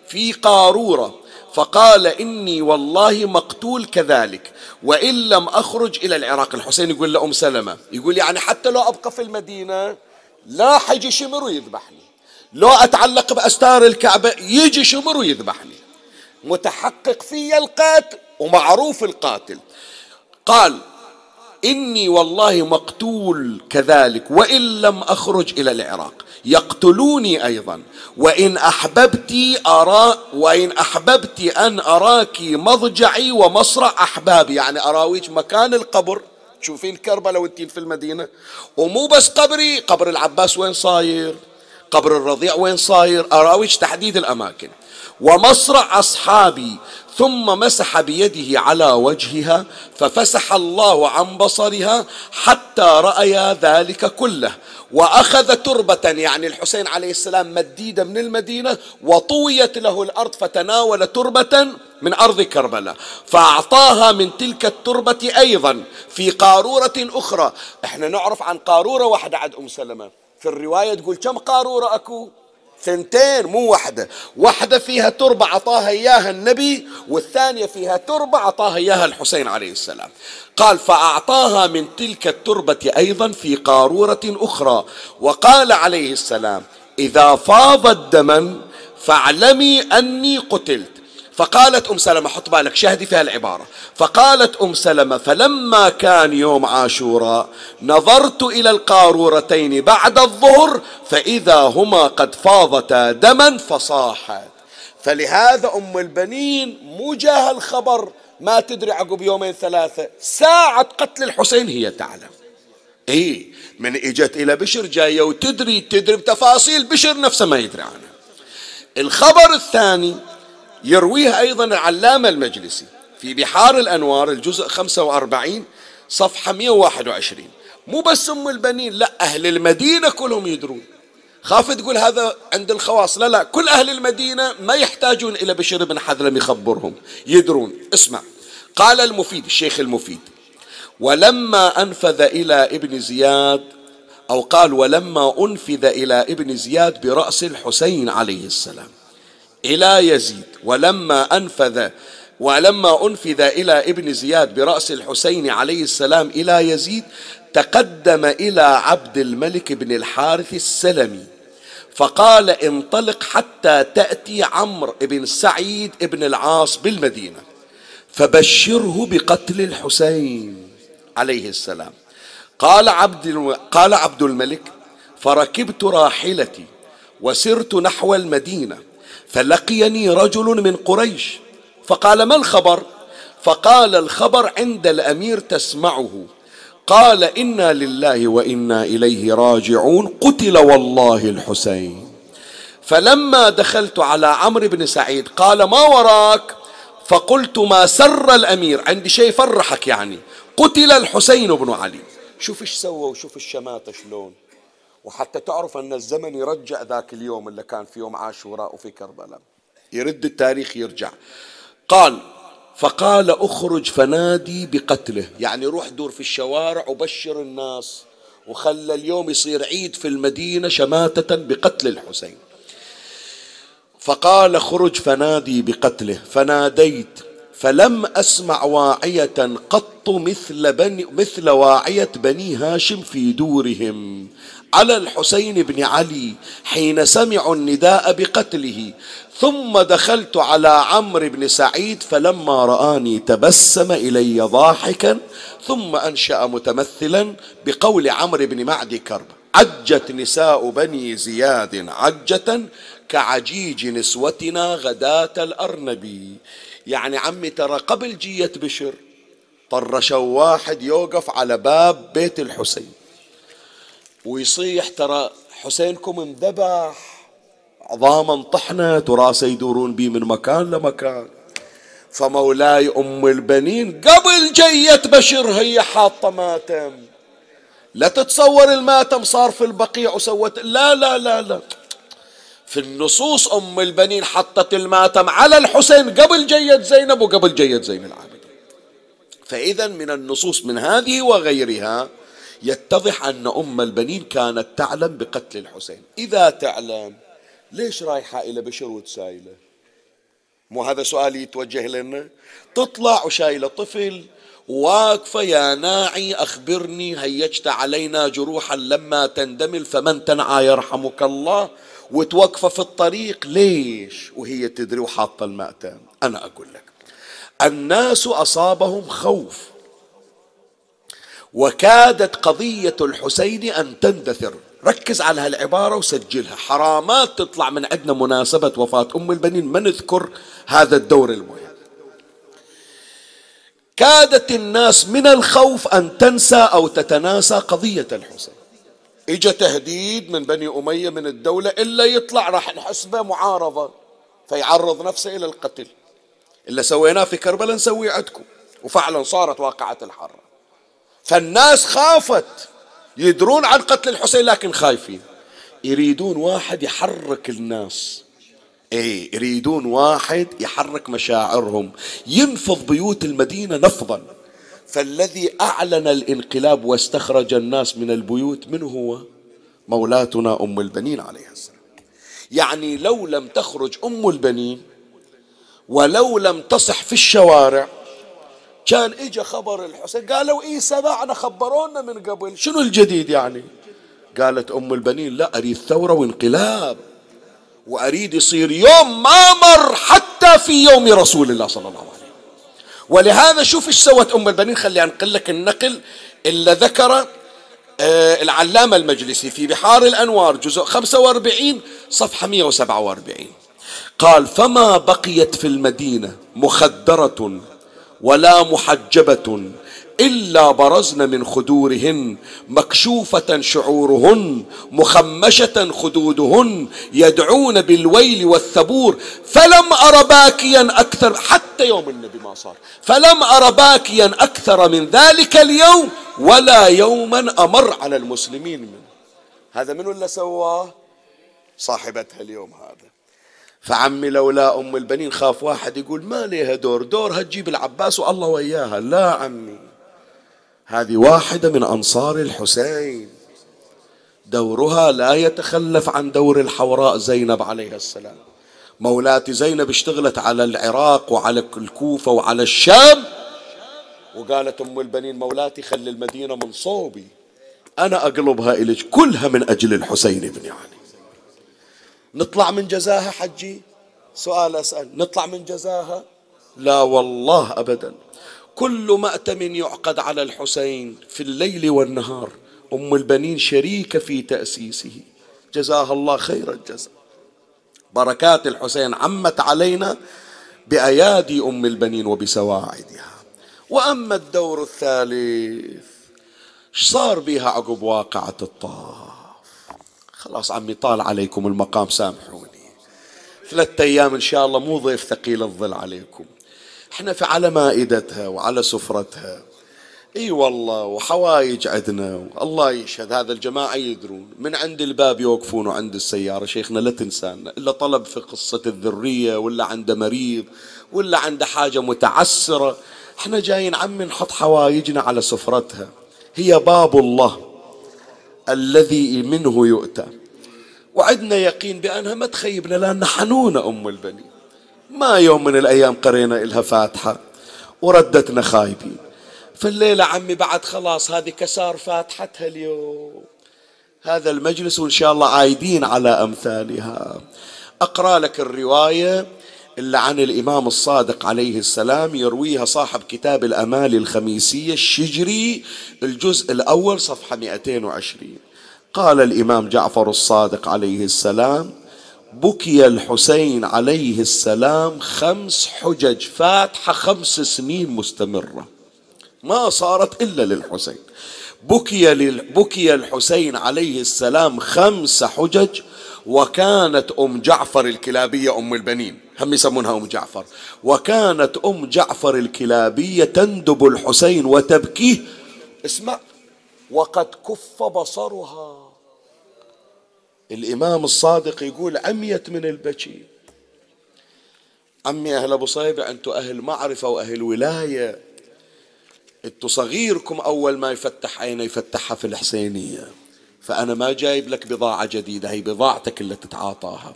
في قارورة فقال إني والله مقتول كذلك، وإن لم أخرج إلى العراق. الحسين يقول لأم سلمة، يقول يعني حتى لو أبقى في المدينة لا حيجي شمر ويذبحني، لو أتعلق بأستار الكعبة يجي شمر ويذبحني، متحقق في القاتل ومعروف القاتل. قال إني والله مقتول كذلك وإن لم أخرج إلى العراق، يقتلوني أيضا، وإن أحببت أن أراك مضجعي ومصرع أحبابي، يعني أراويك مكان القبر. تشوفين كربلاء وانتين في المدينة، ومو بس قبري، قبر العباس وين صاير، قبر الرضيع وين صاير، أراويك تحديد الأماكن، ومصرع أصحابي. ثم مسح بيده على وجهها ففسح الله عن بصرها حتى رأيا ذلك كله، وأخذ تربة، يعني الحسين عليه السلام مديدة من المدينة وطويت له الأرض فتناول تربة من أرض كربلاء، فأعطاها من تلك التربة أيضا في قارورة أخرى. احنا نعرف عن قارورة واحدة عند أم سلمة، في الرواية تقول كم قارورة أكو؟ ثنتين، مو واحدة، واحدة فيها تربة عطاها إياها النبي، والثانية فيها تربة عطاها إياها الحسين عليه السلام. قال فأعطاها من تلك التربة أيضا في قارورة أخرى، وقال عليه السلام إذا فاضت دما فاعلمي أني قتلت. فقالت أم سلمة، حط بالك شاهدي في هالعبارة، فقالت أم سلمة فلما كان يوم عاشوراء نظرت إلى القارورتين بعد الظهر فإذا هما قد فاضتا دما فصاحت. فلهذا أم البنين مو جاها الخبر، ما تدري عقب يومين ثلاثة، ساعة قتل الحسين هي تعلم. إيه، من إجت إلى بشر جاية وتدري، تدري بتفاصيل بشر نفسه ما يدري عنها. الخبر الثاني يرويه أيضا العلامة المجلسي في بحار الأنوار الجزء 45 صفحة 121. مو بس أم البنين، لا، أهل المدينة كلهم يدرون. خاف تقول هذا عند الخواص، لا لا، كل أهل المدينة ما يحتاجون إلى بشر بن حذلم يخبرهم، يدرون. اسمع، قال المفيد، الشيخ المفيد، ولما أنفذ إلى ابن زياد، أو قال ولما أنفذ إلى ابن زياد برأس الحسين عليه السلام إلى يزيد، ولما أنفذ إلى ابن زياد برأس الحسين عليه السلام إلى يزيد تقدم إلى عبد الملك بن الحارث السلمي فقال انطلق حتى تأتي عمرو بن سعيد بن العاص بالمدينة فبشره بقتل الحسين عليه السلام. قال عبد الملك فركبت راحلتي وسرت نحو المدينة فلقيني رجل من قريش فقال ما الخبر؟ فقال الخبر عند الأمير تسمعه. قال إنا لله وإنا إليه راجعون، قتل والله الحسين. فلما دخلت على عمرو بن سعيد قال ما وراك؟ فقلت ما سر الأمير، عندي شيء فرحك يعني، قتل الحسين بن علي. شوف ايش سوى وشوف الشماتة شلون، وحتى تعرف أن الزمن يرجع ذاك اليوم اللي كان في يوم عاشوراء وفي كربلاء، يرد التاريخ يرجع. قال فقال أخرج فنادي بقتله، يعني روح دور في الشوارع وبشر الناس، وخلى اليوم يصير عيد في المدينة شماتة بقتل الحسين. فقال خرج فنادي بقتله، فناديت فلم أسمع واعية قط مثل واعية بني هاشم في دورهم على الحسين بن علي حين سمعوا النداء بقتله. ثم دخلت على عمرو بن سعيد فلما رآني تبسم إلي ضاحكا، ثم أنشأ متمثلا بقول عمرو بن معدي كرب عجت نساء بني زياد عجة كعجيج نسوتنا غداة الأرنبي. يعني عمي ترى قبل جية بشر طرشوا واحد يوقف على باب بيت الحسين ويصيح ترى حسينكم انذبح، عظاما انطحنت وراسه يدورون بيه من مكان لمكان. فمولاي أم البنين قبل جية بشر هي حاطة ماتم. لا تتصور الماتم صار في البقيع وسوت، لا لا لا لا، في النصوص أم البنين حطت الماتم على الحسين قبل جية زينب وقبل جية زين العابدين. فإذا من النصوص من هذه وغيرها يتضح أن أم البنين كانت تعلم بقتل الحسين. إذا تعلم ليش رايحة إلى بشر وتسايله؟ مو هذا سؤالي يتوجه لنا؟ تطلع وشايلة طفل واقفة يا ناعي أخبرني هيجت علينا جروحا لما تندمل فمن تنعى يرحمك الله، وتوقف في الطريق ليش وهي تدري وحاطة المأتم؟ أنا أقول لك الناس أصابهم خوف، وكادت قضية الحسين أن تندثر. ركز على هالعبارة وسجلها، حرامات تطلع من عندنا مناسبة وفاة أم البنين ما نذكر هذا الدور المهم. كادت الناس من الخوف أن تنسى أو تتناسى قضية الحسين. إجا تهديد من بني أمية من الدولة إلا يطلع راح نحسبه معارضة فيعرض نفسه إلى القتل، إلا سويناه في كربلاء نسويه عندكم. وفعلا صارت واقعة الحرب، فالناس خافت، يدرون عن قتل الحسين لكن خايفين، يريدون واحد يحرك الناس، اي يريدون واحد يحرك مشاعرهم، ينفض بيوت المدينة نفضا. فالذي أعلن الانقلاب واستخرج الناس من البيوت من هو؟ مولاتنا أم البنين عليها السلام. يعني لو لم تخرج أم البنين ولو لم تصح في الشوارع كان اجى خبر الحسين قالوا ايه سمعنا خبرونا من قبل، شنو الجديد يعني؟ قالت ام البنين لا، اريد ثورة وانقلاب، واريد يصير يوم ما مر حتى في يوم رسول الله صلى الله عليه وسلم. ولهذا شوف ايش سوت ام البنين. خلي انقل لك النقل اللي ذكره العلامة المجلسي في بحار الانوار جزء 45 صفحة 147. قال فما بقيت في المدينة مخدرة ولا محجبة إلا برزن من خدورهن، مكشوفة شعورهن، مخمشة خدودهن، يدعون بالويل والثبور، فلم أر باكيا أكثر. حتى يوم النبي ما صار، فلم أر باكيا أكثر من ذلك اليوم ولا يوما أمر على المسلمين منه. هذا من اللي سواه؟ صاحبتها اليوم هذا. فعمي لولا أم البنين خاف واحد يقول ما ليها دورها تجيب العباس والله وياها. لا عمي، هذه واحدة من أنصار الحسين، دورها لا يتخلف عن دور الحوراء زينب عليها السلام. مولاتي زينب اشتغلت على العراق وعلى الكوفة وعلى الشام، وقالت أم البنين مولاتي خلي المدينة من صوبي أنا أقلبها إليك كلها من أجل الحسين بن علي. نطلع من جزاها حجي؟ سؤال أسأل، نطلع من جزاها؟ لا والله أبدا. كل مأتم يعقد على الحسين في الليل والنهار أم البنين شريكة في تأسيسه، جزاها الله خير الجزاء. بركات الحسين عمت علينا بأيادي أم البنين وبسواعدها. وأما الدور الثالث صار بها عقب واقعة الطاف. خلاص عمي طال عليكم المقام سامحوني، 3 أيام إن شاء الله مو ضيف ثقيل الظل عليكم، احنا في على مائدتها وعلى سفرتها، اي والله وحوايج عندنا الله يشهد. هذا الجماعة يدرون من عند الباب يوقفون وعند السيارة شيخنا لا تنسانا، إلا طلب في قصة الذرية ولا عنده مريض ولا عنده حاجة متعسرة، احنا جايين عمي نحط حوايجنا على سفرتها. هي باب الله الذي منه يؤتى، وعدنا يقين بأنها ما تخيبنا لأنها حنونة أم البنين. ما يوم من الأيام قرينا إلها فاتحة وردتنا خايبين، فالليلة عمي بعد خلاص هذه كسار فاتحتها اليوم هذا المجلس، وإن شاء الله عايدين على أمثالها. أقرأ لك الرواية اللي عن الإمام الصادق عليه السلام، يرويها صاحب كتاب الأمال الخميسية الشجري الجزء الأول صفحة 220. قال الإمام جعفر الصادق عليه السلام: بكي الحسين عليه السلام 5 حجج فاتحة 5 سنين مستمرة ما صارت إلا للحسين. بكي الحسين عليه السلام 5 حجج، وكانت أم جعفر الكلابية أم البنين، هم يسمونها أم جعفر، وكانت أم جعفر الكلابية تندب الحسين وتبكيه، اسمع، وقد كف بصرها. الإمام الصادق يقول عميت من البكي. عمي أهل أبو صيبة أنتم أهل معرفة وأهل ولاية، أنتم صغيركم أول ما يفتح عينه يفتحها في الحسينية، فأنا ما جايب لك بضاعة جديدة، هي بضاعتك اللي تتعاطاها.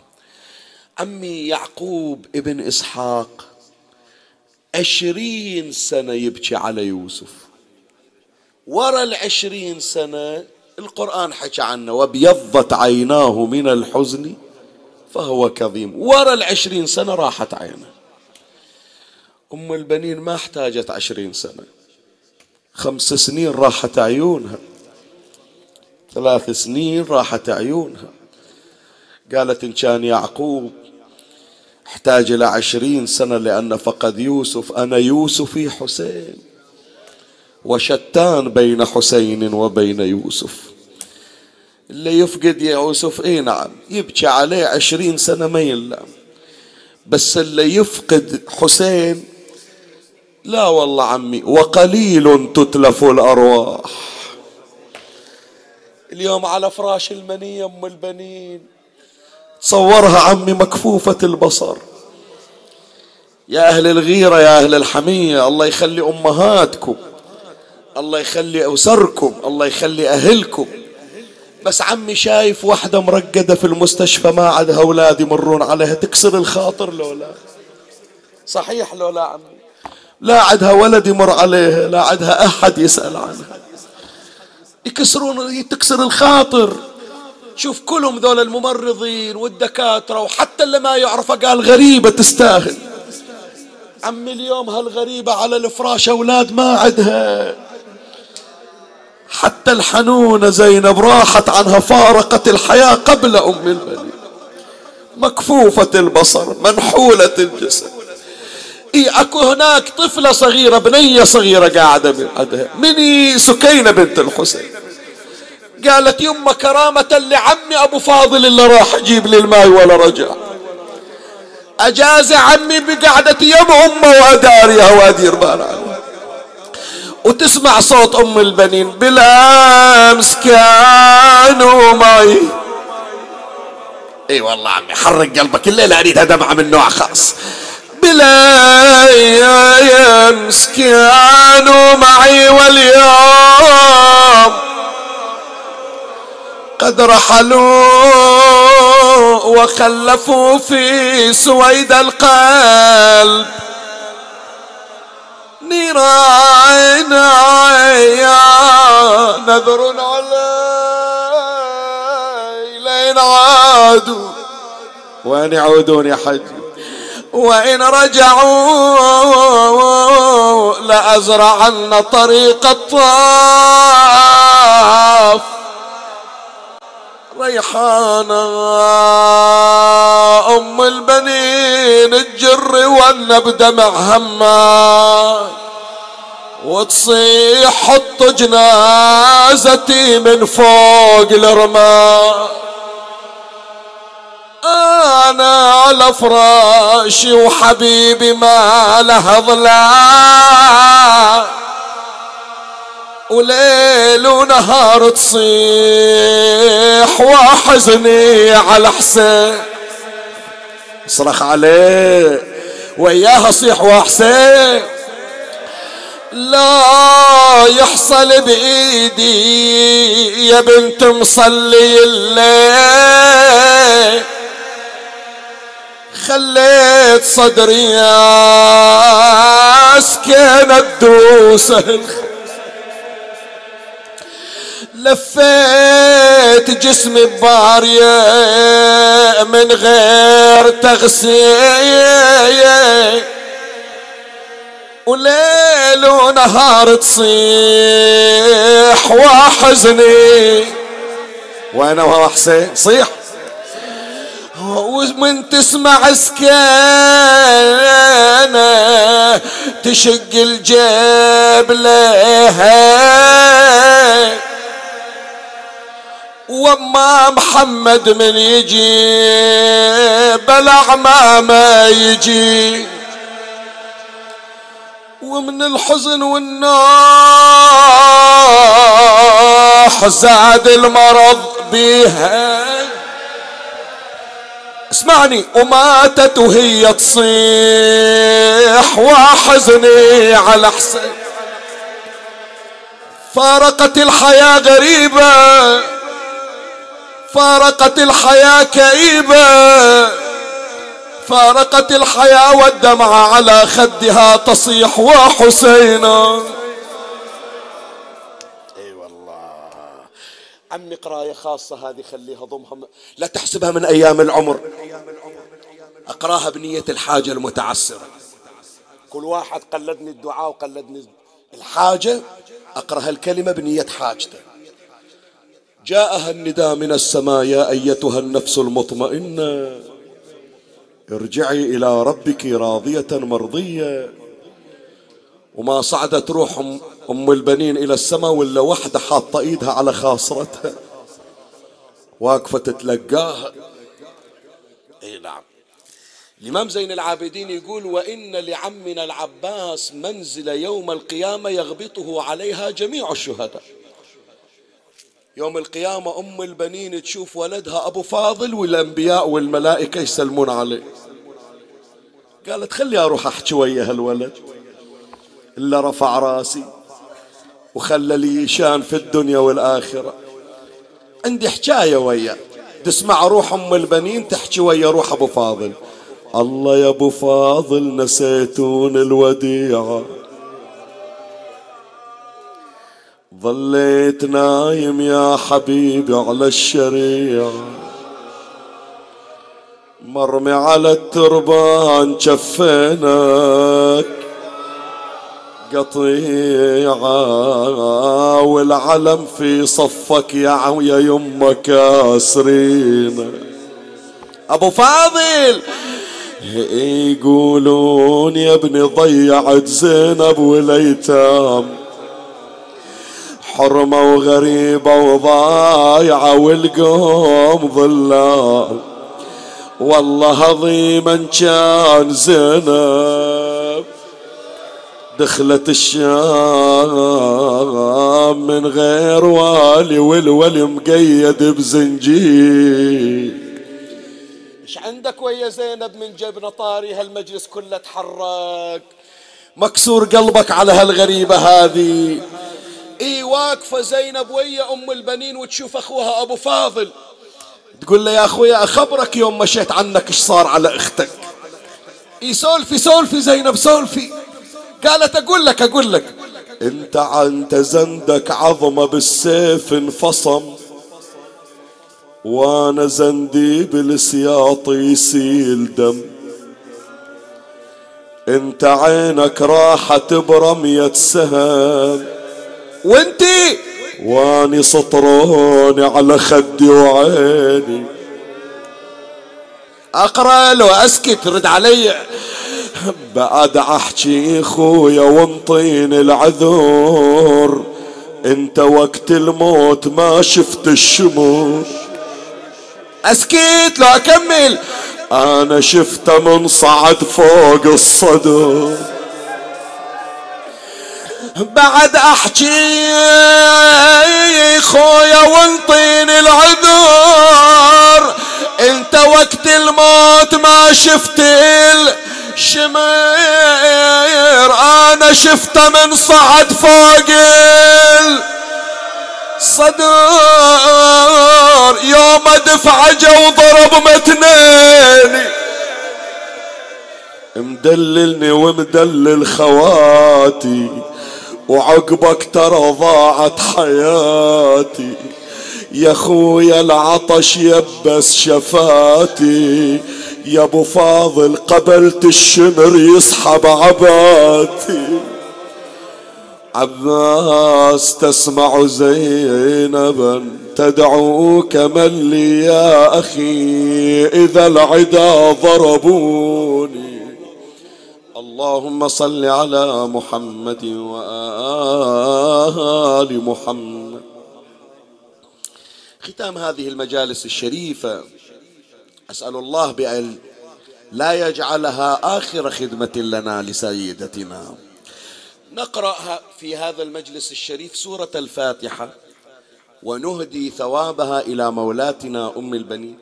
عمي يعقوب ابن إسحاق 20 سنة يبكي على يوسف، ورا 20 سنة القرآن حكى عنه وابيضت عيناه من الحزن فهو كظيم، ورا 20 سنة راحت عينه. أم البنين ما احتاجت 20 سنة، 5 سنين راحت عيونها، 3 سنين راحت عيونها. قالت إن كان يعقوب احتاج إلى 20 سنة لأن فقد يوسف، أنا يوسفي حسين وشتان بين حسين وبين يوسف، اللي يفقد يوسف اي نعم يبكي عليه 20 سنة ما ينلام، بس اللي يفقد حسين لا والله عمي وقليل تتلف الأرواح. اليوم على فراش المنية أم البنين، تصورها عمي مكفوفة البصر. يا أهل الغيرة يا أهل الحمية، الله يخلي أمهاتكم، الله يخلي أسركم، الله يخلي أهلكم. بس عمي شايف وحدة مرقدة في المستشفى ما عاد أولاد يمرون عليها، تكسر الخاطر لولا، صحيح لولا عمي، لا عدها ولد يمر عليها، لا عدها أحد يسأل عنها، يكسرون، تكسر الخاطر. شوف كلهم ذول الممرضين والدكاترة وحتى اللي ما يعرفه قال غريبة تستاهل. عمي اليوم هالغريبة على الفراش أولاد ما عدها، حتى الحنونة زينب راحت عنها، فارقت الحياة قبل أم البنين، مكفوفة البصر منحولة الجسد. إيه أكو هناك طفلة صغيرة، بنية صغيرة قاعدة من عندها، مني سكينة بنت الحسين، قالت يما كرامة لعمي أبو فاضل اللي راح يجيب لي الماي ولا رجع، أجازة عمي بقعدة يم أمه وأداريها وأدير بالها. وتسمع صوت أم البنين بالأمس كانوا ماي. إي والله عمي حرك قلبك، الليلة أريدها دمعة من نوع خاص. بلا أمس كانوا معي واليوم قد رحلوا وخلفوا في سويد القلب نيران عيان نذر علي لين عادوا. وين يعودون يا حجي؟ وإن رجعوا لأزرعن طريق الطاف ريحانة أم البنين الجر والنبدة مع همة وتصيح حط جنازتي من فوق الرماء أنا على فراشي وحبيبي ما له ضلع وليل ونهار تصيح وحزني على حسين. اصرخ عليه وإياها، صيح وحسين لا يحصل بإيدي يا بنت مصلي الليل خليت صدري اسكن الدوسه لفيت جسمي بباريه من غير تغسيل وليل ونهار تصيح وحزني. وانا وحسين صيح ومن تسمع سكانه تشق الجيب لها. وما محمد من يجي بلع ما يجي، ومن الحزن والنوح زاد المرض بيها. اسمعني، وماتت وهي تصيح وحزني على حسين. فارقت الحياة غريبة، فارقت الحياة كئيبة، فارقت الحياة والدمعة على خدها تصيح وحسينا. اي والله عمي، قراية خاصة هذه خليها ضمها، لا تحسبها من ايام العمر، اقراها بنية الحاجة المتعسرة. كل واحد قلدني الدعاء وقلدني الحاجة، اقرأ الكلمة بنية حاجته. جاءها النداء من السماء: يا أيتها النفس المطمئنة ارجعي إلى ربك راضية مرضية. وما صعدت روح أم البنين إلى السماء ولا وحدة حاطة إيدها على خاصرتها واقفة تتلقاها. أي نعم. الإمام زين العابدين يقول: وإن لعمنا العباس منزل يوم القيامة يغبطه عليها جميع الشهداء. يوم القيامة أم البنين تشوف ولدها أبو فاضل والأنبياء والملائكة يسلمون عليه. قالت خلي أروح أحكي ويا هالولد، إلا رفع راسي وخلى لي شان في الدنيا والآخرة. عندي حكاية ويا، تسمع روح أم البنين تحكي ويا روح أبو فاضل: الله يا أبو فاضل نسيتون الوديعة، ظليت نايم يا حبيبي على الشريعة، مرمي على التربان شفينك قطيعة، والعلم في صفك يا يمه كاسرين. أبو فاضل يقولون يا ابني ضيعت زينب والأيتام، حرمة وغريبة وضايعة والقوم ظلام، والله عظيما كان زينب دخلت الشام من غير والي، والولي مقيد بزنجير. ايش عندك ويا زينب من جبنة طاري؟ هالمجلس كله تحرك، مكسور قلبك على هالغريبة هذه. اي واقفة زينب ويا أم البنين وتشوف أخوها أبو فاضل، تقول له: يا أخويا أخبرك يوم مشيت عنك إيش صار على أختك. اي سولفي سولفي زينب سولفي. قالت: أقول لك أنت عنت زندك عظمة بالسيف انفصم، وأنا زندي بالسياط يسيل دم، أنت عينك راحت برمية سهم، وانتي واني سطروني على خدي وعيني. اقرا لو اسكت رد علي بعد احكي خويا وانطين العذور، انت وقت الموت ما شفت الشموع. اسكت لو اكمل انا شفته من صعد فوق الصدر، بعد احكي خويا وانطيني العذور، انت وقت الموت ما شفت الشمير، انا شفته من صعد فوق الصدر، يوم دفعجه وضرب متنيني، مدللني ومدلل خواتي، وعقبك ترى ضاعت حياتي، يا خويا العطش يبس شفاتي، يا ابو فاضل قبلت الشمر يسحب عباتي، عباس تسمع زينبا تدعوك من لي يا أخي إذا العدا ضربوني. اللهم صل على محمد وآل محمد. ختام هذه المجالس الشريفة أسأل الله بأن لا يجعلها آخر خدمة لنا لسيدتنا. نقرأ في هذا المجلس الشريف سورة الفاتحة ونهدي ثوابها إلى مولاتنا أم البنين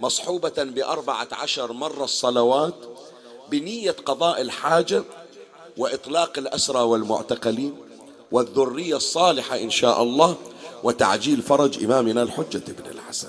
مصحوبة ب14 مرة الصلوات بنية قضاء الحاجة وإطلاق الأسرى والمعتقلين والذرية الصالحة إن شاء الله وتعجيل فرج إمامنا الحجة بن الحسن.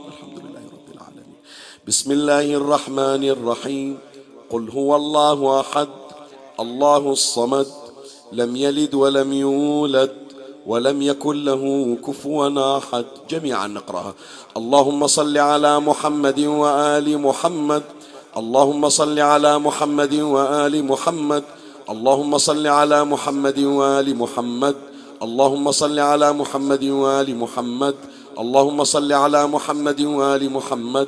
الحمد لله رب العالمين. بسم الله الرحمن الرحيم. قل هو الله أحد الله الصمد لم يلد ولم يولد ولم يكن له كفوا أحد. جميعا نقرأها. اللهم صل على محمد وآل محمد اللهم صل على محمد وآل محمد اللهم صل على محمد وآل محمد اللهم صل على محمد وآل محمد اللهم صل على محمد وآل محمد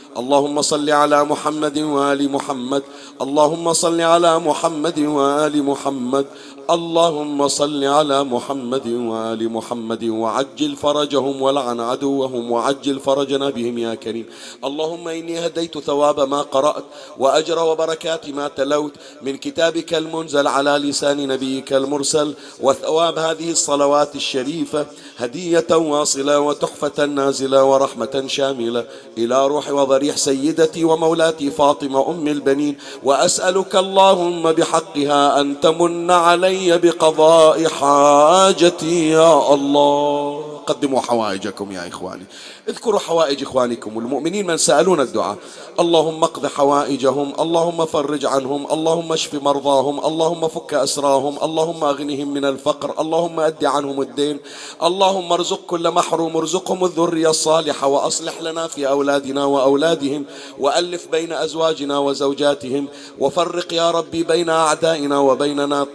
اللهم صل على محمد وآل محمد اللهم صل على محمد وآل محمد اللهم صل على محمد وآل محمد وعجل فرجهم ولعن عدوهم وعجل فرجنا بهم يا كريم. اللهم إني هديت ثواب ما قرأت وأجر وبركات ما تلوت من كتابك المنزل على لسان نبيك المرسل وثواب هذه الصلوات الشريفة هدية واصلة وتحفة نازلة ورحمة شاملة إلى روح وضريح سيدتي ومولاتي فاطمة أم البنين. وأسألك اللهم بحقها أن تمن علي بقضاء حاجتي يا الله. قدموا حوائجكم يا إخواني. اذكروا حوائج إخوانكم المؤمنين من سألون الدعاء. اللهم اقض حوائجهم اللهم فرج عنهم اللهم اشف مرضاهم اللهم فك أسراهم اللهم أغنهم من الفقر اللهم أدي عنهم الدين اللهم ارزق كل محروم ارزقهم الذرية الصالحة وأصلح لنا في أولادنا وأولادهم وألف بين أزواجنا وزوجاتهم وفرق يا ربي بين أعدائنا وبيننا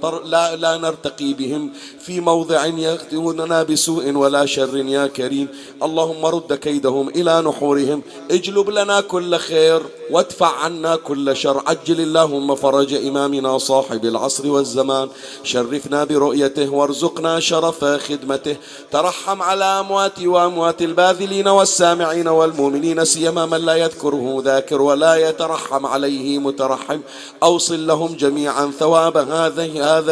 لا نرتقي بهم في موضع يأخذوننا بسوء ولا شر يا كريم. اللهم رد كيدهم إلى نحورهم اجلب لنا كل خير وادفع عنا كل شر. عجل اللهم فرج إمامنا صاحب العصر والزمان شرفنا برؤيته وارزقنا شرف خدمته. ترحم على أمواتي وأموات الباذلين والسامعين والمؤمنين سيما من لا يذكره ذاكر ولا يترحم عليه مترحم. أوصل لهم جميعا ثواب هذا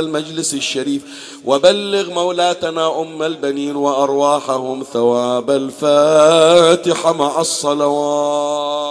المجلس الشريف وبلغ مولاتنا أم البنين وأرواحهم ثواب الفاتحة مع الصلوات.